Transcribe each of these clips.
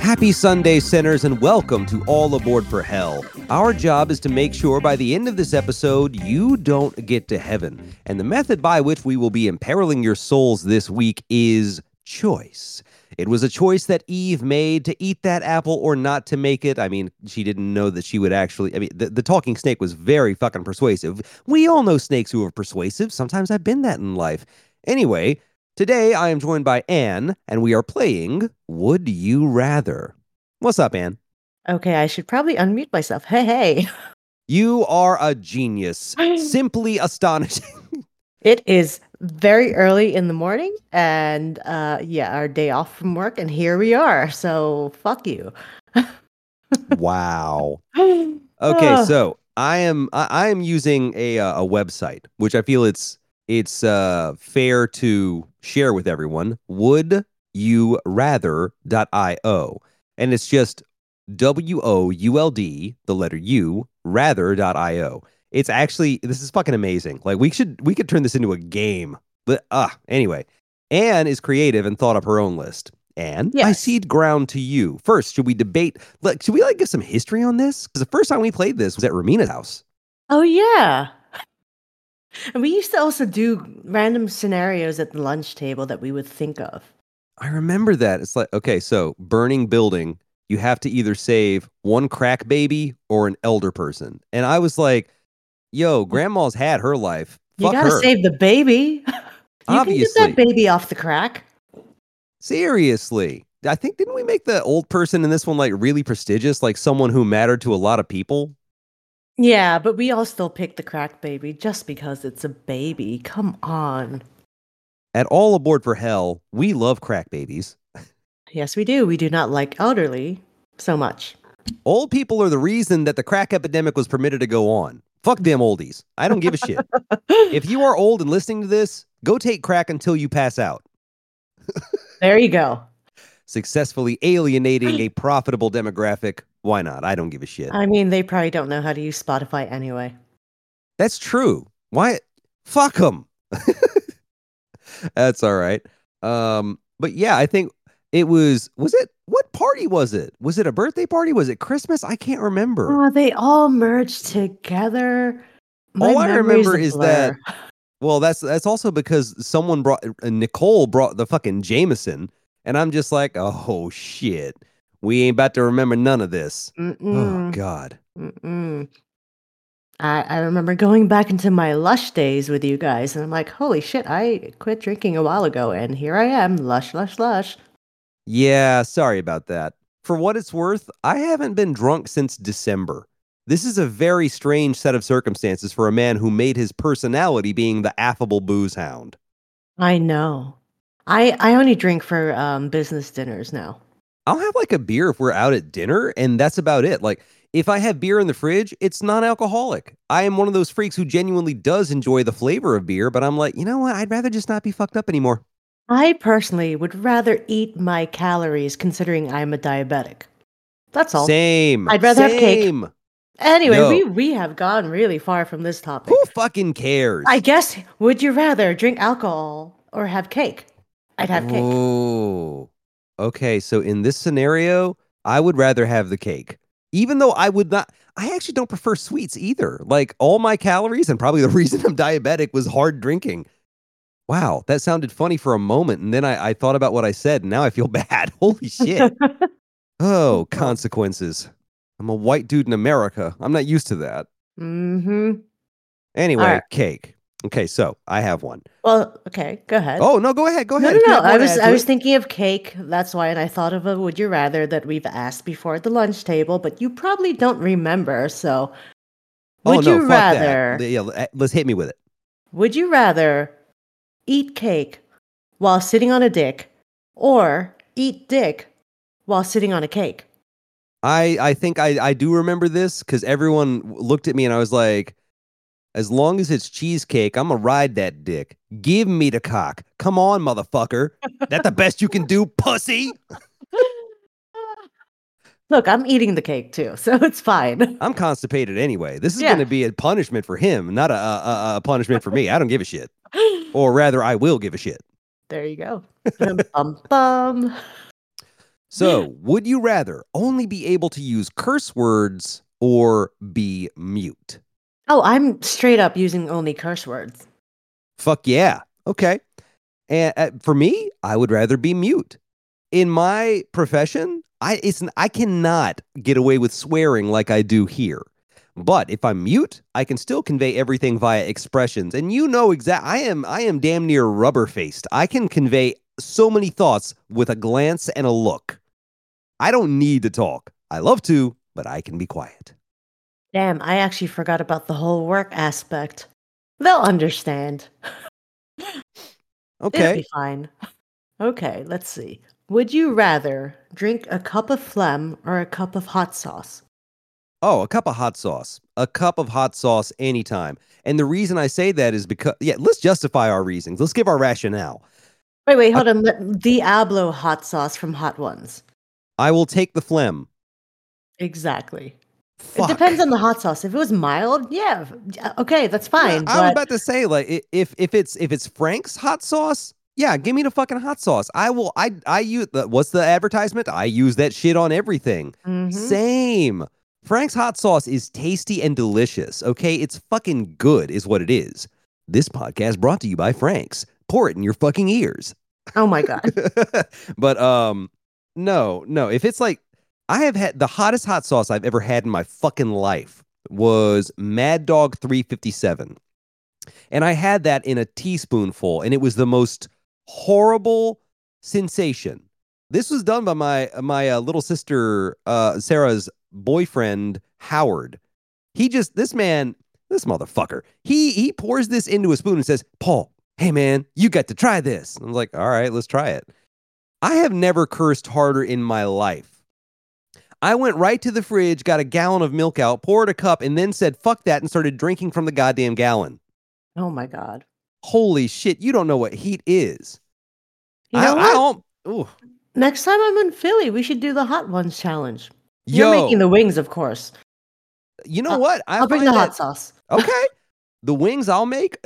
Happy Sunday, sinners, and welcome to All Aboard for Hell. Our job is to make sure by the end of this episode, you don't get to heaven. And the method by which we will be imperiling your souls this week is choice. It was a choice that Eve made to eat that apple or not to make it. I mean, she didn't know that she would actually... I mean, the talking snake was very fucking persuasive. We all know snakes who are persuasive. Sometimes I've been that in life. Anyway... today, I am joined by Anne, and we are playing Would You Rather. What's up, Anne? Okay, I should probably unmute myself. Hey. You are a genius. Simply astonishing. It is very early in the morning, and our day off from work, and here we are. So, fuck you. Wow. Okay, so I am using a website, which I feel it's fair to share with everyone, wouldyourather.io. And it's just WOULD, the letter U, rather.io. It's actually, this is fucking amazing. Like, we could turn this into a game. But, anyway, Anne is creative and thought up her own list. Anne, yes. I cede ground to you. First, should we debate, look, should we, like, give some history on this? Because the first time we played this was at Romina's house. Oh, yeah. And we used to also do random scenarios at the lunch table that we would think of. I remember that. It's like, okay, so burning building, you have to either save one crack baby or an elder person. And I was like, yo, grandma's had her life. Fuck her. You gotta save the baby. Obviously. You can get that baby off the crack. Seriously. I think, didn't we make the old person in this one like really prestigious? Like someone who mattered to a lot of people? Yeah, but we all still pick the crack baby just because it's a baby. Come on. At All Aboard for Hell, we love crack babies. Yes, we do. We do not like elderly so much. Old people are the reason that the crack epidemic was permitted to go on. Fuck them oldies. I don't give a shit. If you are old and listening to this, go take crack until you pass out. There you go. Successfully alienating a profitable demographic. Why not? I don't give a shit. I mean, they probably don't know how to use Spotify anyway. That's true. Why? Fuck them. That's all right. But yeah, I think it was it? What party was it? Was it a birthday party? Was it Christmas? I can't remember. Oh, they all merged together. All I remember is that, well, that's also because someone Nicole brought the fucking Jameson. And I'm just like, oh, shit. We ain't about to remember none of this. Mm-mm. Oh, God. Mm-mm. I remember going back into my Lush days with you guys, and I'm like, holy shit, I quit drinking a while ago, and here I am, Lush. Yeah, sorry about that. For what it's worth, I haven't been drunk since December. This is a very strange set of circumstances for a man who made his personality being the affable booze hound. I know. I only drink for business dinners now. I'll have like a beer if we're out at dinner, and that's about it. Like, if I have beer in the fridge, it's non-alcoholic. I am one of those freaks who genuinely does enjoy the flavor of beer, but I'm like, you know what? I'd rather just not be fucked up anymore. I personally would rather eat my calories considering I'm a diabetic. That's all. Same. I'd rather have cake. Anyway, no. we have gone really far from this topic. Who fucking cares? I guess, would you rather drink alcohol or have cake? I'd have cake. Oh. Okay, so in this scenario, I would rather have the cake. Even though I actually don't prefer sweets either. Like, all my calories, and probably the reason I'm diabetic, was hard drinking. Wow, that sounded funny for a moment, and then I thought about what I said, and now I feel bad. Holy shit. Oh, consequences. I'm a white dude in America. I'm not used to that. Mm-hmm. Anyway, right. Cake. Okay, so I have one. Well, okay, go ahead. Oh, no, go ahead. No. I was thinking of cake. That's why, and I thought of a would you rather that we've asked before at the lunch table, but you probably don't remember, so would you rather... Fuck that. Yeah, let's hit me with it. Would you rather eat cake while sitting on a dick or eat dick while sitting on a cake? I think I do remember this because everyone looked at me and I was like... as long as it's cheesecake, I'm going to ride that dick. Give me the cock. Come on, motherfucker. That the best you can do, pussy? Look, I'm eating the cake too, so it's fine. I'm constipated anyway. This is going to be a punishment for him, not a punishment for me. I don't give a shit. Or rather, I will give a shit. There you go. Bum, bum. So, would you rather only be able to use curse words or be mute? Oh, I'm straight up using only curse words. Fuck yeah. Okay. And for me, I would rather be mute. In my profession, I cannot get away with swearing like I do here. But if I'm mute, I can still convey everything via expressions. And you know exactly, I am damn near rubber-faced. I can convey so many thoughts with a glance and a look. I don't need to talk. I love to, but I can be quiet. Damn, I actually forgot about the whole work aspect. They'll understand. Okay. It'll be fine. Okay, let's see. Would you rather drink a cup of phlegm or a cup of hot sauce? Oh, a cup of hot sauce. A cup of hot sauce anytime. And the reason I say that is because, let's justify our reasons. Let's give our rationale. Wait, hold on. Diablo hot sauce from Hot Ones. I will take the phlegm. Exactly. Fuck. It depends on the hot sauce. If it was mild, yeah, okay, that's fine. I was about to say, like, if it's Frank's hot sauce, yeah, give me the fucking hot sauce. I use the, what's the advertisement? I use that shit on everything. Mm-hmm. Same. Frank's hot sauce is tasty and delicious, okay? It's fucking good is what it is. This podcast brought to you by Frank's. Pour it in your fucking ears. Oh, my God. But, no. If it's like, I have had the hottest hot sauce I've ever had in my fucking life was Mad Dog 357. And I had that in a teaspoonful, and it was the most horrible sensation. This was done by my little sister, Sarah's boyfriend, Howard. This motherfucker, he pours this into a spoon and says, Paul, hey man, you got to try this. I'm like, all right, let's try it. I have never cursed harder in my life. I went right to the fridge, got a gallon of milk out, poured a cup, and then said, fuck that, and started drinking from the goddamn gallon. Oh my God. Holy shit. You don't know what heat is. You know what? Next time I'm in Philly, we should do the Hot Ones challenge. You're making the wings, of course. You know what? I'll bring the hot sauce. Okay. The wings I'll make,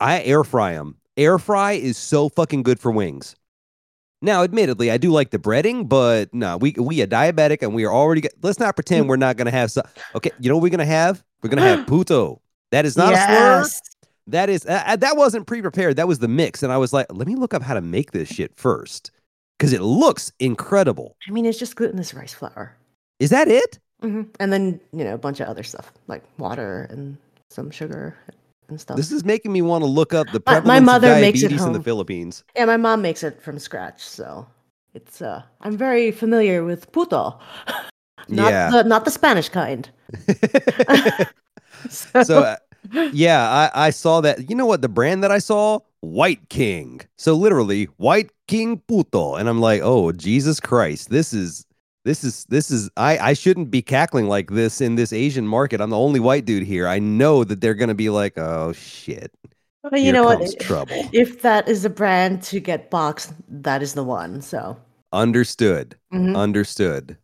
I air fry them. Air fry is so fucking good for wings. Now, admittedly, I do like the breading, but no, we are diabetic and we are already... Let's not pretend we're not going to have... Okay, you know what we're going to have? We're going to have puto. That is not a slur. That is... that wasn't pre-prepared. That was the mix. And I was like, let me look up how to make this shit first. Because it looks incredible. I mean, it's just glutinous rice flour. Is that it? Mm-hmm. And then, a bunch of other stuff, like water and some sugar and stuff. This is making me want to look up the prevalence of diabetes makes it in the Philippines. Yeah, my mom makes it from scratch, so it's I'm very familiar with puto. Not the Spanish kind. I saw that. You know what? The brand that I saw, White King. So literally, White King puto, and I'm like, oh Jesus Christ, this is. I shouldn't be cackling like this in this Asian market. I'm the only white dude here. I know that they're going to be like, oh shit. But you know what? Trouble. If that is a brand to get boxed, that is the one. So understood. Mm-hmm. Understood.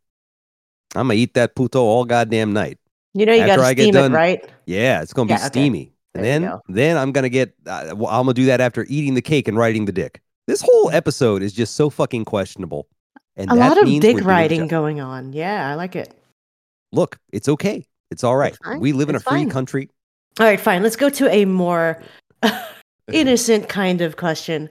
I'm gonna eat that puto all goddamn night. You after gotta steam it, right? Yeah, it's gonna be steamy, okay. And then I'm gonna get. I'm gonna do that after eating the cake and riding the dick. This whole episode is just so fucking questionable. And a lot of dick riding going on. Yeah, I like it. Look, it's okay. It's all right. It's we live in a free country. All right, fine. Let's go to a more innocent kind of question.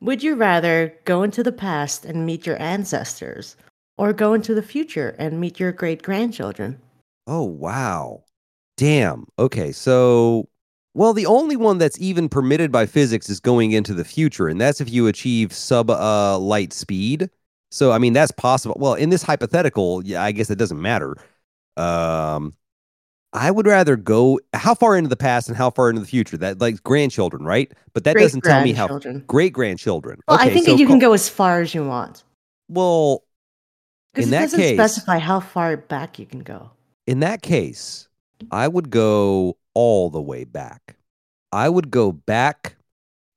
Would you rather go into the past and meet your ancestors or go into the future and meet your great-grandchildren? Oh, wow. Damn. Okay, so... Well, the only one that's even permitted by physics is going into the future, and that's if you achieve sub-light speed. So, I mean, that's possible. Well, in this hypothetical, yeah, I guess it doesn't matter. I would rather go how far into the past and how far into the future? That like grandchildren, right? But that doesn't tell me how great-grandchildren. Well, okay, I think you can go as far as you want. Well, in that case... it doesn't specify how far back you can go. In that case, I would go all the way back. I would go back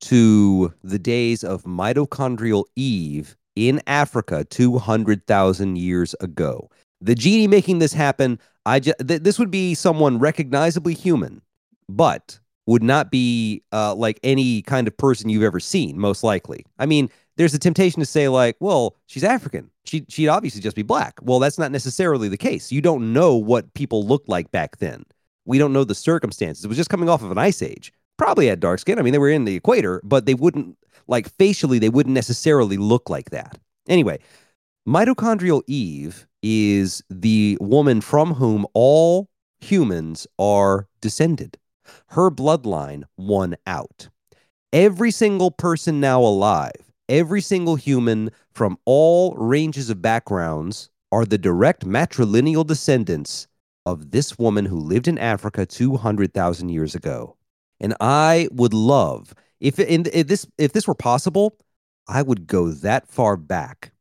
to the days of mitochondrial Eve in Africa 200,000 years ago. The genie making this happen, this would be someone recognizably human, but would not be like any kind of person you've ever seen, most likely. I mean, there's a temptation to say, like, well, she's African. She'd obviously just be black. Well, that's not necessarily the case. You don't know what people looked like back then. We don't know the circumstances. It was just coming off of an ice age. Probably had dark skin. I mean, they were in the equator, but they wouldn't, like, facially, they wouldn't necessarily look like that. Anyway, mitochondrial Eve is the woman from whom all humans are descended. Her bloodline won out. Every single person now alive, every single human from all ranges of backgrounds are the direct matrilineal descendants of this woman who lived in Africa 200,000 years ago. And I would love, if this were possible, I would go that far back.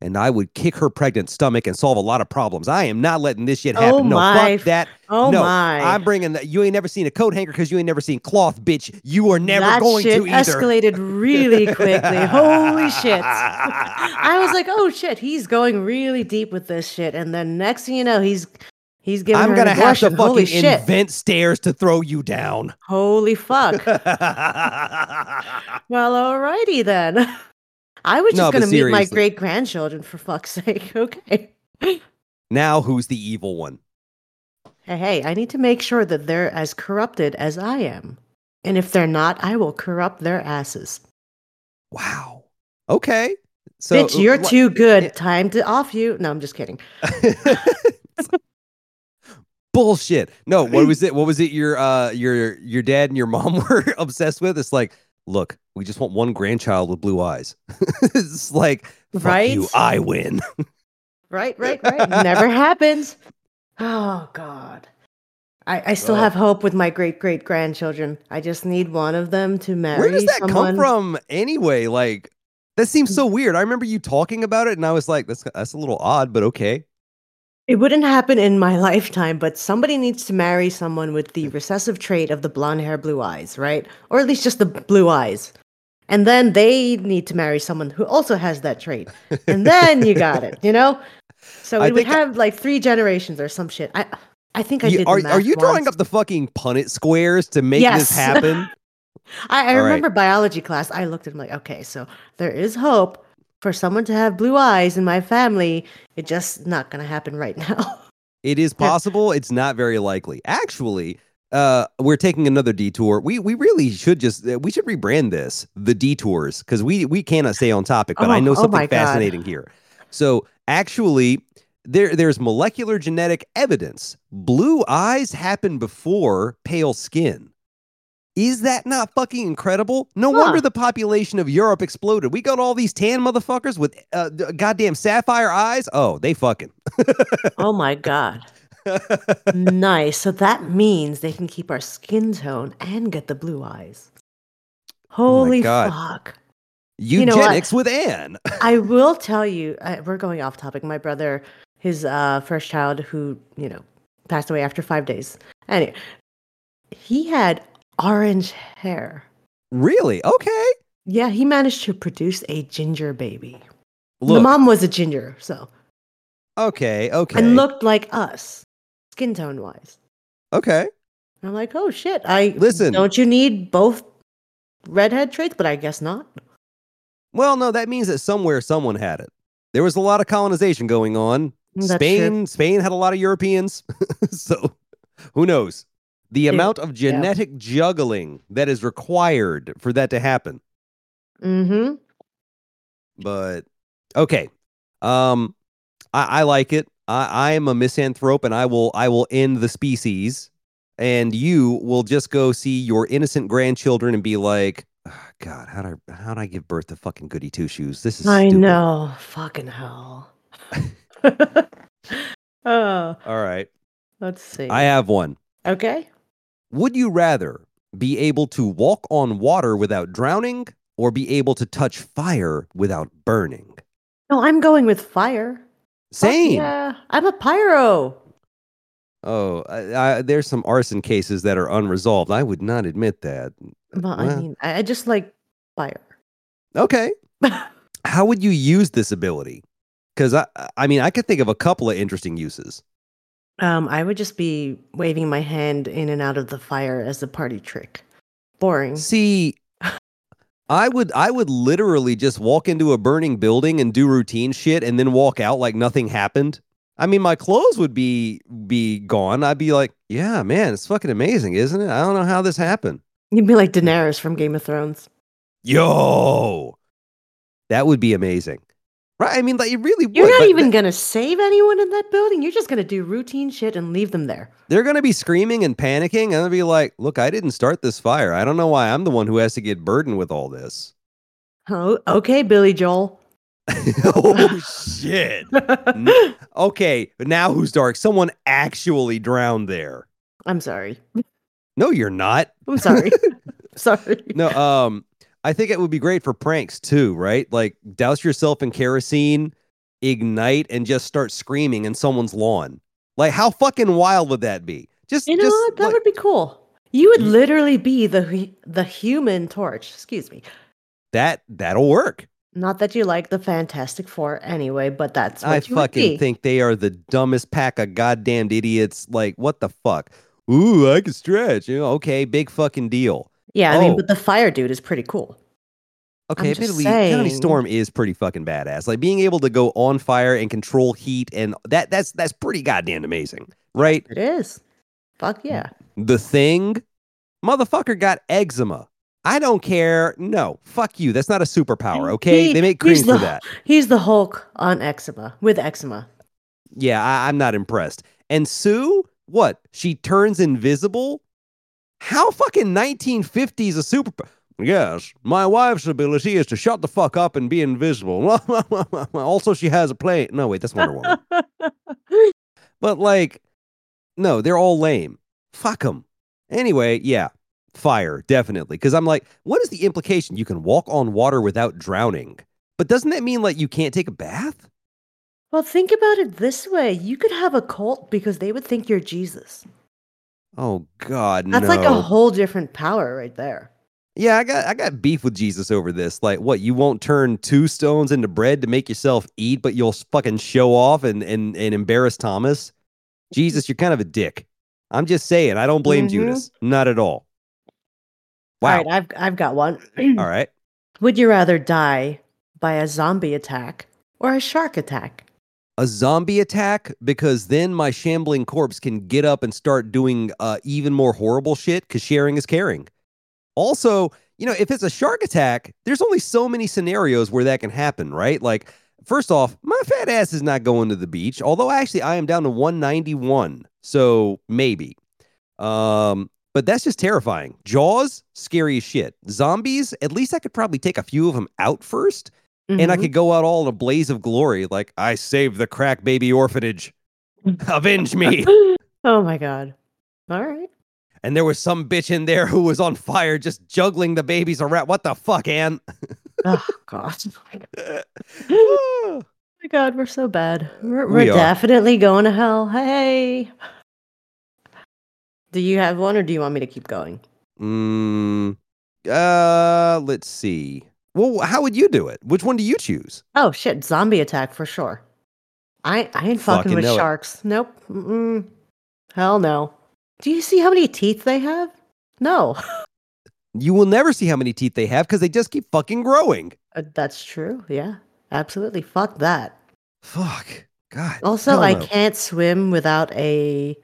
And I would kick her pregnant stomach and solve a lot of problems. I am not letting this shit happen. Fuck that. I'm bringing that. You ain't never seen a coat hanger because you ain't never seen cloth, bitch. You are never going to either. That shit escalated really quickly. Holy shit. I was like, oh shit, he's going really deep with this shit. And then next thing you know, he's giving her an abortion. I'm going to have to fucking invent stairs to throw you down. Holy fuck. Well, alrighty then. I was just going to meet my great-grandchildren, for fuck's sake. Okay. Now who's the evil one? Hey, I need to make sure that they're as corrupted as I am. And if they're not, I will corrupt their asses. Wow. Okay. So, bitch, you're too good. Time to off you. No, I'm just kidding. Bullshit. No, what was it? What was it your dad and your mom were obsessed with? It's like, look, we just want one grandchild with blue eyes. It's like, fuck right? You, I win. Right. Never happens. Oh, God. I still have hope with my great-great-grandchildren. I just need one of them to marry someone. Where does that come from anyway? Like, that seems so weird. I remember you talking about it, and I was like, that's a little odd, but okay. It wouldn't happen in my lifetime, but somebody needs to marry someone with the recessive trait of the blonde hair, blue eyes, right? Or at least just the blue eyes. And then they need to marry someone who also has that trait. And then you got it, you know? So we would have like three generations or some shit. I think I did the math once. Are you drawing up the fucking Punnett squares to make this happen? I remember biology class. I looked at him like, okay, so there is hope. For someone to have blue eyes in my family, it's just not going to happen right now. It is possible. It's not very likely. Actually, we're taking another detour. We really should we should rebrand this, The Detours, because we cannot stay on topic, but I know something fascinating here. So actually, there's molecular genetic evidence. Blue eyes happen before pale skin. Is that not fucking incredible? No wonder the population of Europe exploded. We got all these tan motherfuckers with goddamn sapphire eyes. Oh, they fucking. Oh, my God. Nice. So that means they can keep our skin tone and get the blue eyes. Holy fuck. Eugenics with Anne. I will tell you, we're going off topic. My brother, his first child who, passed away after 5 days. Anyway, he had orange hair. Really? Okay. Yeah, he managed to produce a ginger baby. The mom was a ginger, so. Okay. And looked like us, skin tone wise. Okay. And I'm like, oh shit. Listen. Don't you need both redhead traits? But I guess not. Well, no, that means that somewhere someone had it. There was a lot of colonization going on. That's true. Spain had a lot of Europeans. So, who knows? The amount of genetic juggling that is required for that to happen. Mm-hmm. But, okay. I like it. I am a misanthrope, and I will end the species, and you will just go see your innocent grandchildren and be like, oh, God, how'd I give birth to fucking goody two-shoes? This is stupid. I know. Fucking hell. Oh. All right. Let's see. I have one. Okay. Would you rather be able to walk on water without drowning or be able to touch fire without burning? No, I'm going with fire. Same. Yeah, I'm a pyro. Oh, there's some arson cases that are unresolved. I would not admit that. Well, I mean, I just like fire. Okay. How would you use this ability? Because I mean, I could think of a couple of interesting uses. I would just be waving my hand in and out of the fire as a party trick. Boring. See, I would literally just walk into a burning building and do routine shit and then walk out like nothing happened. I mean, my clothes would be gone. I'd be like, yeah, man, it's fucking amazing, isn't it? I don't know how this happened. You'd be like Daenerys from Game of Thrones. Yo! That would be amazing. Right? I mean, like, it really would. You're not even going to save anyone in that building. You're just going to do routine shit and leave them there. They're going to be screaming and panicking, and they'll be like, look, I didn't start this fire. I don't know why I'm the one who has to get burdened with all this. Oh, okay, Billy Joel. Oh, shit. Okay, but now who's dark? Someone actually drowned there. I'm sorry. No, you're not. I'm sorry. Sorry. No, I think it would be great for pranks, too, right? Like, douse yourself in kerosene, ignite, and just start screaming in someone's lawn. Like, how fucking wild would that be? Just, you know what? That would be cool. You would literally be the human torch. Excuse me. That'll work. Not that you like the Fantastic Four anyway, but that's what you would be. I fucking think they are the dumbest pack of goddamn idiots. Like, what the fuck? Ooh, I can stretch. You know, okay, big fucking deal. Yeah, I mean, but the fire dude is pretty cool. Okay, admittedly, Johnny Storm is pretty fucking badass. Like, being able to go on fire and control heat, and that's pretty goddamn amazing, right? It is. Fuck yeah. The Thing? Motherfucker got eczema. I don't care. No, fuck you. That's not a superpower, okay? They make cream for that. He's the Hulk on eczema, with eczema. Yeah, I'm not impressed. And Sue, what? She turns invisible? How fucking 1950s a superpower? Yes, my wife's ability is to shut the fuck up and be invisible. Also, she has a plane. No, wait, that's Wonder Woman. But like, no, they're all lame. Fuck them. Anyway, yeah. Fire, definitely. Because I'm like, what is the implication? You can walk on water without drowning. But doesn't that mean, like, you can't take a bath? Well, think about it this way. You could have a cult because they would think you're Jesus. Oh, God, no. That's like a whole different power right there. Yeah, I got beef with Jesus over this. Like, what, you won't turn two stones into bread to make yourself eat, but you'll fucking show off and embarrass Thomas? Jesus, you're kind of a dick. I'm just saying, I don't blame Judas. Not at all. Wow. All right, I've got one. All right. Would you rather die by a zombie attack or a shark attack? A zombie attack, because then my shambling corpse can get up and start doing even more horrible shit, because sharing is caring. Also, you know, if it's a shark attack, there's only so many scenarios where that can happen, right? Like, first off, my fat ass is not going to the beach, although actually I am down to 191, so maybe. But that's just terrifying. Jaws, scary as shit. Zombies, at least I could probably take a few of them out first. Mm-hmm. And I could go out all in a blaze of glory, like, I saved the crack baby orphanage. Avenge me. Oh, my God. All right. And there was some bitch in there who was on fire just juggling the babies around. What the fuck, Anne? Oh, God. Oh, my God, we're so bad. We're definitely going to hell. Hey. Do you have one, or do you want me to keep going? Let's see. Well, how would you do it? Which one do you choose? Oh, shit. Zombie attack for sure. I ain't fucking with sharks. It. Nope. Mm-mm. Hell no. Do you see how many teeth they have? No. You will never see how many teeth they have because they just keep fucking growing. That's true. Yeah, absolutely. Fuck that. Fuck. God. Also, I can't swim without a...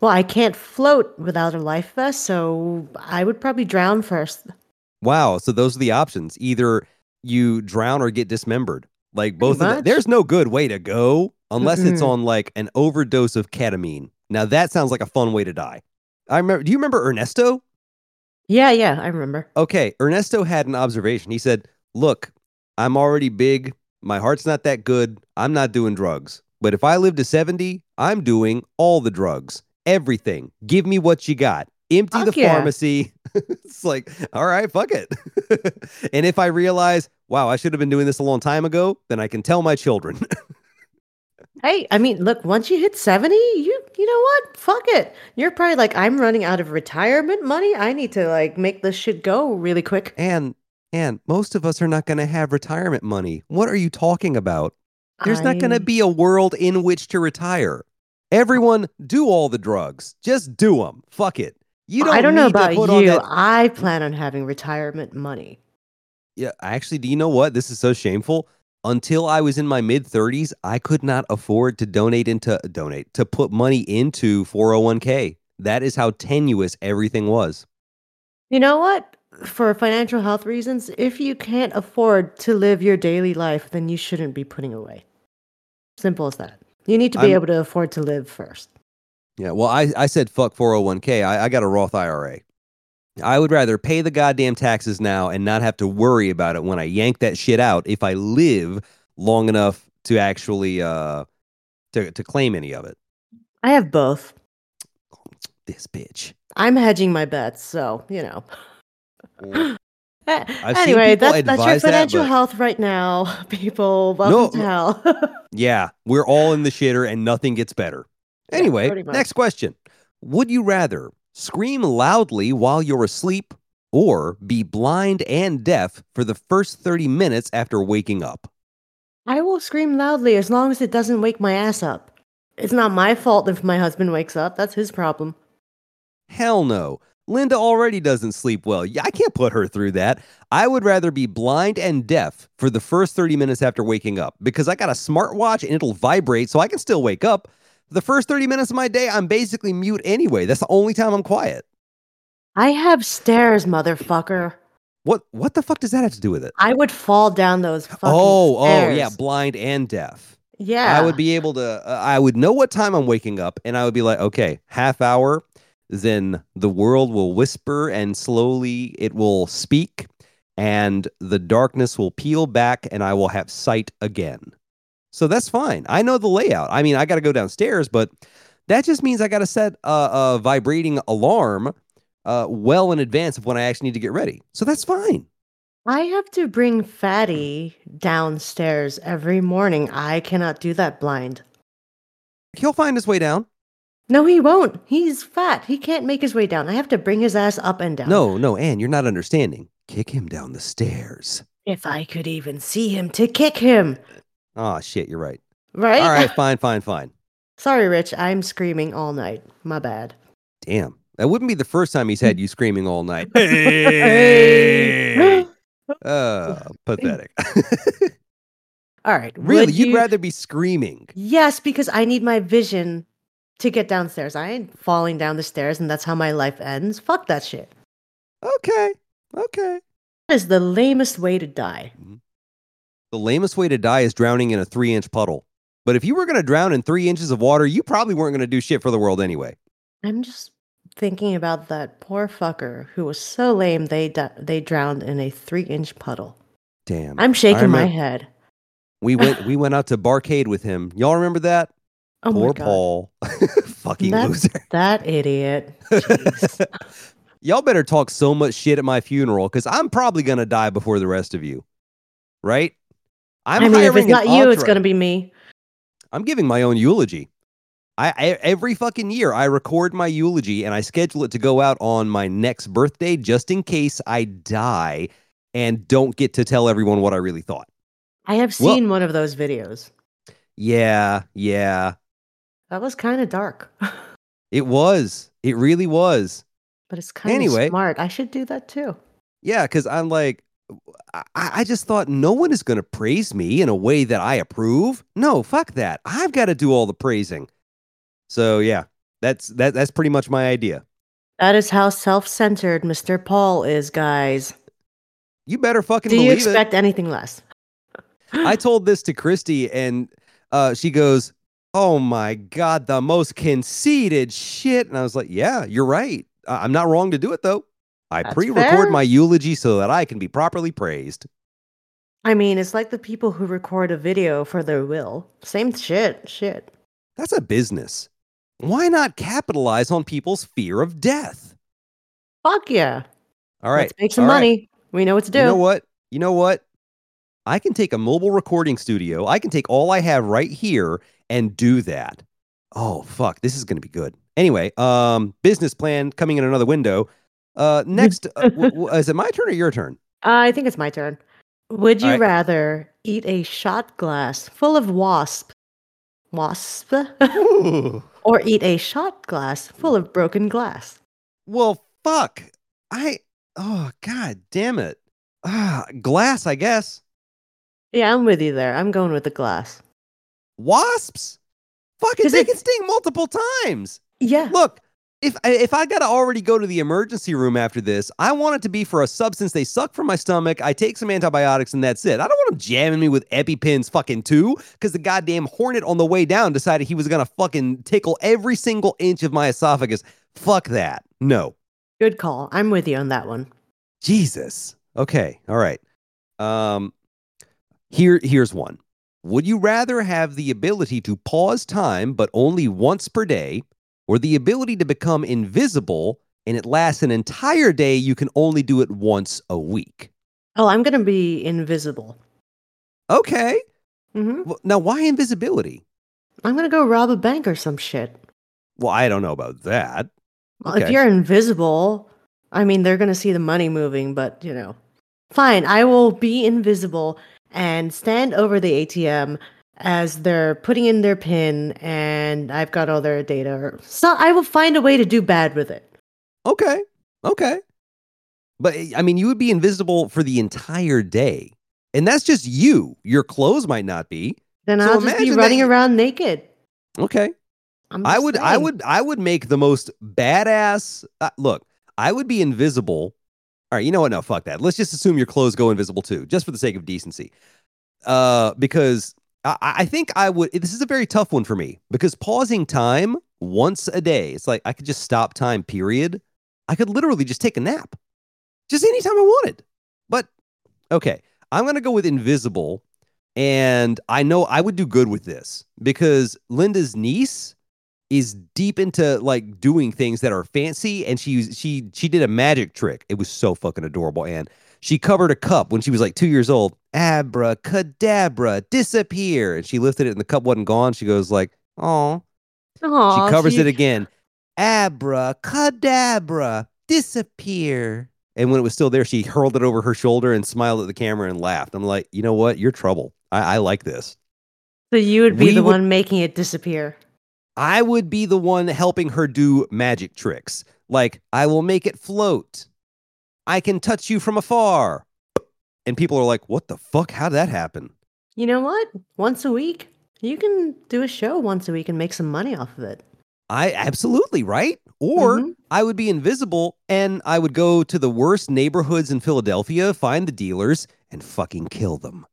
Well, I can't float without a life vest, so I would probably drown first. Wow, so those are the options. Either you drown or get dismembered. Like, both of them. There's no good way to go unless it's on, like, an overdose of ketamine. Now, that sounds like a fun way to die. Do you remember Ernesto? Yeah, I remember. Okay, Ernesto had an observation. He said, look, I'm already big. My heart's not that good. I'm not doing drugs. But if I live to 70, I'm doing all the drugs. Everything. Give me what you got. Empty the pharmacy. It's like, all right, fuck it. And if I realize, wow, I should have been doing this a long time ago, then I can tell my children. Hey, I mean, look, once you hit 70, you know what? Fuck it. You're probably like, I'm running out of retirement money. I need to, like, make this shit go really quick. And most of us are not going to have retirement money. What are you talking about? There's not going to be a world in which to retire. Everyone, do all the drugs. Just do them. Fuck it. You don't. I don't know about you. I plan on having retirement money. Yeah, actually, do you know what? This is so shameful. Until I was in my mid 30s, I could not afford to put money into 401k. That is how tenuous everything was. You know what? For financial health reasons, if you can't afford to live your daily life, then you shouldn't be putting away. Simple as that. You need to be able to afford to live first. Yeah, well, I said fuck 401k. I got a Roth IRA. I would rather pay the goddamn taxes now and not have to worry about it when I yank that shit out if I live long enough to actually to claim any of it. I have both. This bitch. I'm hedging my bets, so, you know. Anyway, that's your financial health right now, people. Welcome to hell. Yeah, we're all in the shitter and nothing gets better. Anyway, yeah, next question. Would you rather scream loudly while you're asleep or be blind and deaf for the first 30 minutes after waking up? I will scream loudly as long as it doesn't wake my ass up. It's not my fault if my husband wakes up. That's his problem. Hell no. Linda already doesn't sleep well. I can't put her through that. I would rather be blind and deaf for the first 30 minutes after waking up because I got a smartwatch and it'll vibrate so I can still wake up. The first 30 minutes of my day, I'm basically mute anyway. That's the only time I'm quiet. I have stairs, motherfucker. What the fuck does that have to do with it? I would fall down those fucking stairs. Oh, yeah, blind and deaf. Yeah. I would be able to, I would know what time I'm waking up, and I would be like, okay, half hour, then the world will whisper, and slowly it will speak, and the darkness will peel back, and I will have sight again. So that's fine. I know the layout. I mean, I got to go downstairs, but that just means I got to set a vibrating alarm well in advance of when I actually need to get ready. So that's fine. I have to bring Fatty downstairs every morning. I cannot do that blind. He'll find his way down. No, he won't. He's fat. He can't make his way down. I have to bring his ass up and down. No, Anne, you're not understanding. Kick him down the stairs. If I could even see him to kick him. Oh, shit, you're right. Right? All right, fine. Sorry, Rich, I'm screaming all night. My bad. Damn. That wouldn't be the first time he's had you screaming all night. Hey! Pathetic. All right. Really? You'd rather be screaming? Yes, because I need my vision to get downstairs. I ain't falling down the stairs, and that's how my life ends. Fuck that shit. Okay. That is the lamest way to die. Mm-hmm. The lamest way to die is drowning in a 3-inch puddle. But if you were going to drown in 3 inches of water, you probably weren't going to do shit for the world anyway. I'm just thinking about that poor fucker who was so lame they drowned in a 3-inch puddle. Damn. I'm shaking my head. We went out to Barcade with him. Y'all remember that? Oh, poor Paul. Fucking loser. That idiot. Jeez. Y'all better talk so much shit at my funeral because I'm probably going to die before the rest of you. Right? I mean, if it's not you, it's going to be me. I'm giving my own eulogy. Every fucking year, I record my eulogy and I schedule it to go out on my next birthday just in case I die and don't get to tell everyone what I really thought. I have seen one of those videos. Yeah. That was kind of dark. It was. It really was. But it's kind of smart. I should do that too. Yeah, because I'm like, I just thought no one is going to praise me in a way that I approve. No, fuck that. I've got to do all the praising. So yeah, that's pretty much my idea. That is how self-centered Mr. Paul is, guys. You better fucking believe it. Do you expect anything less? I told this to Christy and she goes, "Oh my God, the most conceited shit." And I was like, yeah, you're right. I'm not wrong to do it though. That's pre-record fair. My eulogy so that I can be properly praised. I mean, it's like the people who record a video for their will. Same shit. That's a business. Why not capitalize on people's fear of death? Fuck yeah. All right. Let's make some money. We know what to do. You know what? I can take a mobile recording studio. I can take all I have right here and do that. Oh, fuck. This is going to be good. Anyway, business plan coming in another window. Next, is it my turn or your turn? I think it's my turn. Would you rather eat a shot glass full of wasp. Wasp? Or eat a shot glass full of broken glass. Well, fuck. Oh, god damn it. Glass, I guess. Yeah, I'm with you there. I'm going with the glass. Wasps? Fucking they can sting multiple times. Yeah. Look, if I gotta already go to the emergency room after this, I want it to be for a substance they suck from my stomach. I take some antibiotics and that's it. I don't want them jamming me with EpiPens fucking too, because the goddamn hornet on the way down decided he was gonna fucking tickle every single inch of my esophagus. Fuck that. No. Good call. I'm with you on that one. Jesus. Okay. All right. Here's one. Would you rather have the ability to pause time, but only once per day, or the ability to become invisible and it lasts an entire day? You can only do it once a week. Oh, I'm going to be invisible. Okay. Mm-hmm. Well, now, why invisibility? I'm going to go rob a bank or some shit. Well, I don't know about that. Well, okay. If you're invisible, I mean, they're going to see the money moving, but, you know. Fine, I will be invisible and stand over the ATM as they're putting in their PIN, and I've got all their data. So I will find a way to do bad with it. Okay. But, I mean, you would be invisible for the entire day. And that's just you. Your clothes might not be. Then I'll just be running around naked. Okay. I would make the most badass. Look, I would be invisible. All right, you know what? No, fuck that. Let's just assume your clothes go invisible too, just for the sake of decency. Because I think I would. This is a very tough one for me because pausing time once a day, it's like I could just stop time. Period. I could literally just take a nap, just anytime I wanted. But okay, I'm gonna go with invisible, and I know I would do good with this because Linda's niece is deep into like doing things that are fancy, and she did a magic trick. It was so fucking adorable, and she covered a cup when she was like 2 years old. Abracadabra, disappear, and she lifted it, and the cup wasn't gone. She goes like, "Oh," she covers it again. Abracadabra, disappear, and when it was still there, she hurled it over her shoulder and smiled at the camera and laughed. I'm like, you know what? You're trouble. I like this. So you would be the one making it disappear. I would be the one helping her do magic tricks. Like, I will make it float. I can touch you from afar. And people are like, what the fuck? How did that happen? You know what? Once a week, you can do a show once a week and make some money off of it. Absolutely, right? Or I would be invisible and I would go to the worst neighborhoods in Philadelphia, find the dealers, and fucking kill them.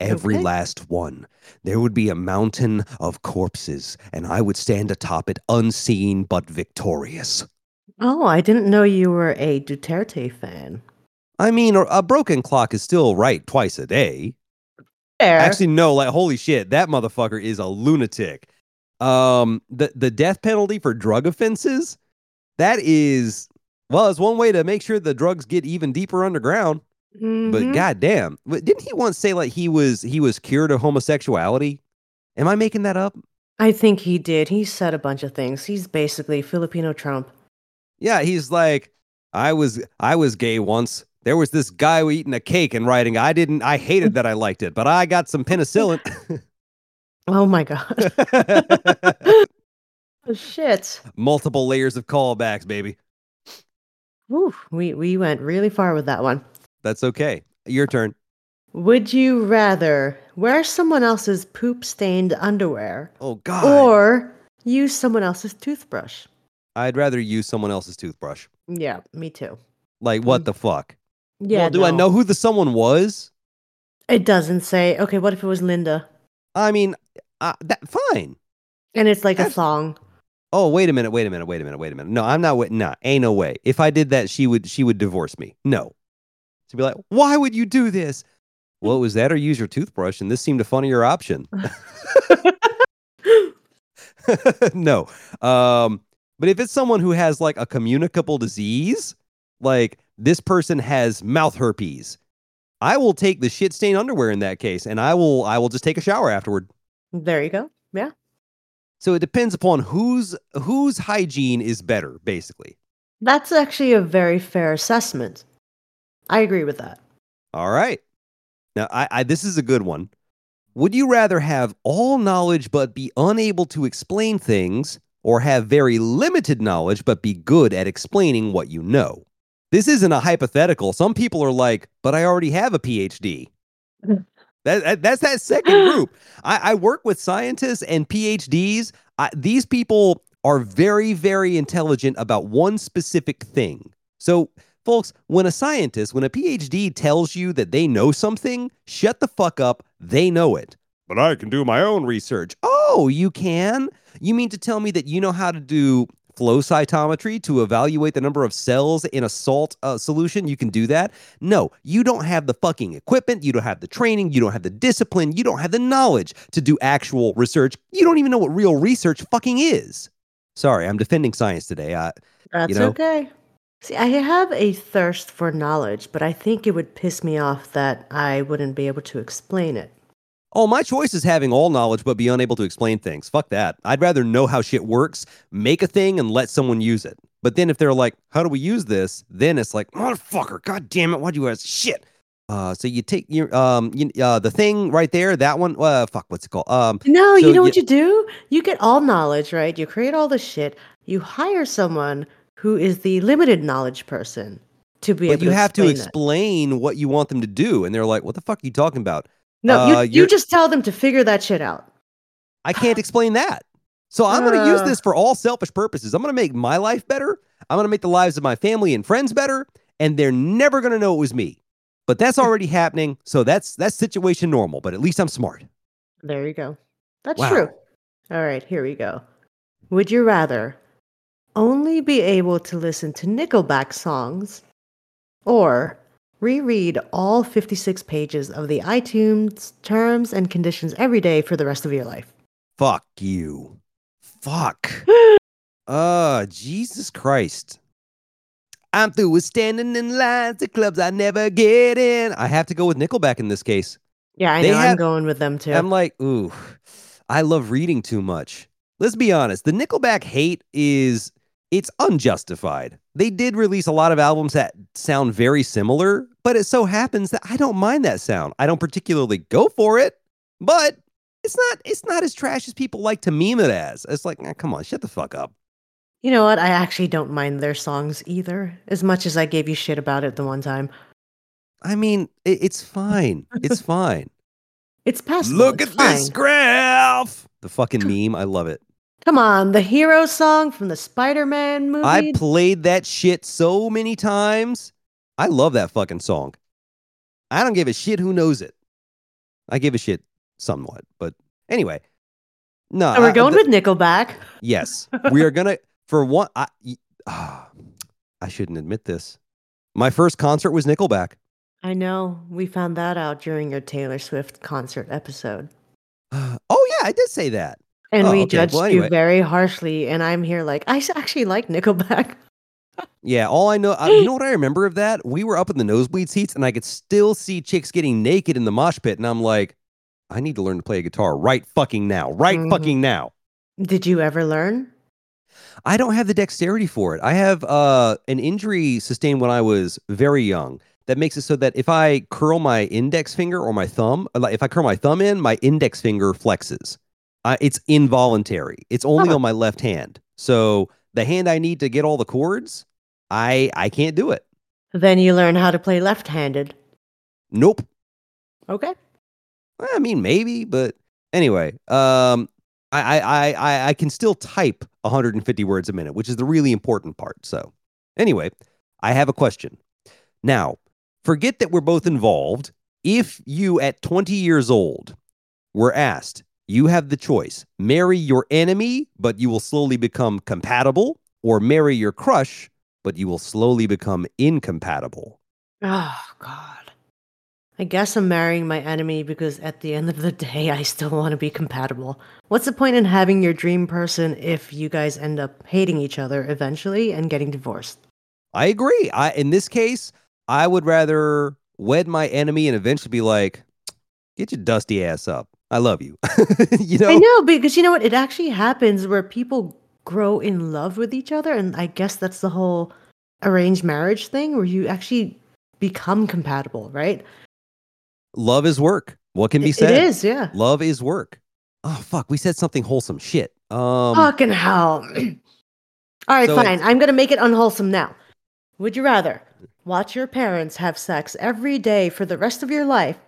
Every last one. There would be a mountain of corpses, and I would stand atop it unseen but victorious. Oh, I didn't know you were a Duterte fan. I mean, a broken clock is still right twice a day. Fair. Actually, no, like, holy shit, that motherfucker is a lunatic. The death penalty for drug offenses, that is, well, it's one way to make sure the drugs get even deeper underground. Mm-hmm. But goddamn, didn't he once say like he was cured of homosexuality? Am I making that up? I think he did. He said a bunch of things. He's basically Filipino Trump. Yeah, he's like, I was gay once. There was this guy eating a cake and writing, I hated that I liked it, but I got some penicillin. Oh my god. Shit. Multiple layers of callbacks, baby. Ooh, we went really far with that one. That's okay. Your turn. Would you rather wear someone else's poop-stained underwear? Oh, God. Or use someone else's toothbrush? I'd rather use someone else's toothbrush. Yeah, me too. Like, what the fuck? Yeah. Well, I know who the someone was? It doesn't say. Okay, what if it was Linda? I mean, fine. And it's like a song. Oh, wait a minute. No, I'm not waiting. Nah, ain't no way. If I did that, she would divorce me. No. To be like, why would you do this? Well, it was that or use your toothbrush, and this seemed a funnier option. No. But if it's someone who has, like, a communicable disease, like, this person has mouth herpes, I will take the shit-stained underwear in that case, and I will just take a shower afterward. There you go. Yeah. So it depends upon whose hygiene is better, basically. That's actually a very fair assessment. I agree with that. All right. Now, I this is a good one. Would you rather have all knowledge but be unable to explain things, or have very limited knowledge but be good at explaining what you know? This isn't a hypothetical. Some people are like, but I already have a PhD. That's that second group. I work with scientists and PhDs. These people are very, very intelligent about one specific thing. So, folks, when a PhD tells you that they know something, shut the fuck up. They know it. But I can do my own research. Oh, you can? You mean to tell me that you know how to do flow cytometry to evaluate the number of cells in a salt solution? You can do that? No, you don't have the fucking equipment. You don't have the training. You don't have the discipline. You don't have the knowledge to do actual research. You don't even know what real research fucking is. Sorry, I'm defending science today. That's okay. See, I have a thirst for knowledge, but I think it would piss me off that I wouldn't be able to explain it. Oh, my choice is having all knowledge but be unable to explain things. Fuck that. I'd rather know how shit works, make a thing, and let someone use it. But then if they're like, how do we use this? Then it's like, motherfucker, goddammit, why'd you ask shit? So you take your the thing right there, that one, fuck, what's it called? You know what you do? You get all knowledge, right? You create all the shit. You hire someone who is the limited knowledge person to be able to explain it. But you have to explain what you want them to do. And they're like, what the fuck are you talking about? No, you just tell them to figure that shit out. I can't explain that. So I'm going to use this for all selfish purposes. I'm going to make my life better. I'm going to make the lives of my family and friends better. And they're never going to know it was me. But that's already happening. So that's situation normal. But at least I'm smart. There you go. That's true. All right, here we go. Would you rather only be able to listen to Nickelback songs or reread all 56 pages of the iTunes terms and conditions every day for the rest of your life? Fuck you. Fuck. Jesus Christ. I'm through with standing in lines to clubs I never get in. I have to go with Nickelback in this case. Yeah, I know. I'm going with them too. I'm like, ooh, I love reading too much. Let's be honest. The Nickelback hate is... it's unjustified. They did release a lot of albums that sound very similar, but it so happens that I don't mind that sound. I don't particularly go for it, but it's not as trash as people like to meme it as. It's like, come on, shut the fuck up. You know what? I actually don't mind their songs either, as much as I gave you shit about it the one time. I mean, it's fine. It's fine. It's passable. Look at this graph. The fucking meme. I love it. Come on, the hero song from the Spider-Man movie. I played that shit so many times. I love that fucking song. I don't give a shit who knows it. I give a shit somewhat, but anyway. No, and we're going with Nickelback. Yes, we are gonna. For one, I shouldn't admit this. My first concert was Nickelback. I know. We found that out during your Taylor Swift concert episode. Oh yeah, I did say that. And we judged you very harshly, and I'm here like, I actually like Nickelback. Yeah, all I know, you know what I remember of that? We were up in the nosebleed seats, and I could still see chicks getting naked in the mosh pit, and I'm like, I need to learn to play a guitar right fucking now, fucking now. Did you ever learn? I don't have the dexterity for it. I have an injury sustained when I was very young. That makes it so that if I curl my index finger or my thumb, like if I curl my thumb in, my index finger flexes. It's involuntary. It's only on my left hand. So the hand I need to get all the chords, I can't do it. Then you learn how to play left-handed. Nope. Okay. I mean, maybe, but anyway, I can still type 150 words a minute, which is the really important part. So anyway, I have a question. Now, forget that we're both involved. If you at 20 years old were asked, you have the choice. Marry your enemy, but you will slowly become compatible, or marry your crush, but you will slowly become incompatible. Oh, God. I guess I'm marrying my enemy because at the end of the day, I still want to be compatible. What's the point in having your dream person if you guys end up hating each other eventually and getting divorced? I agree. In this case, I would rather wed my enemy and eventually be like, get your dusty ass up. I love you. You know? I know, because you know what? It actually happens where people grow in love with each other. And I guess that's the whole arranged marriage thing where you actually become compatible, right? love is work. What can be said? It is, yeah. Love is work. Oh, fuck. We said something wholesome. Shit. Fucking hell. All right, so fine. I'm going to make it unwholesome now. Would you rather watch your parents have sex every day for the rest of your life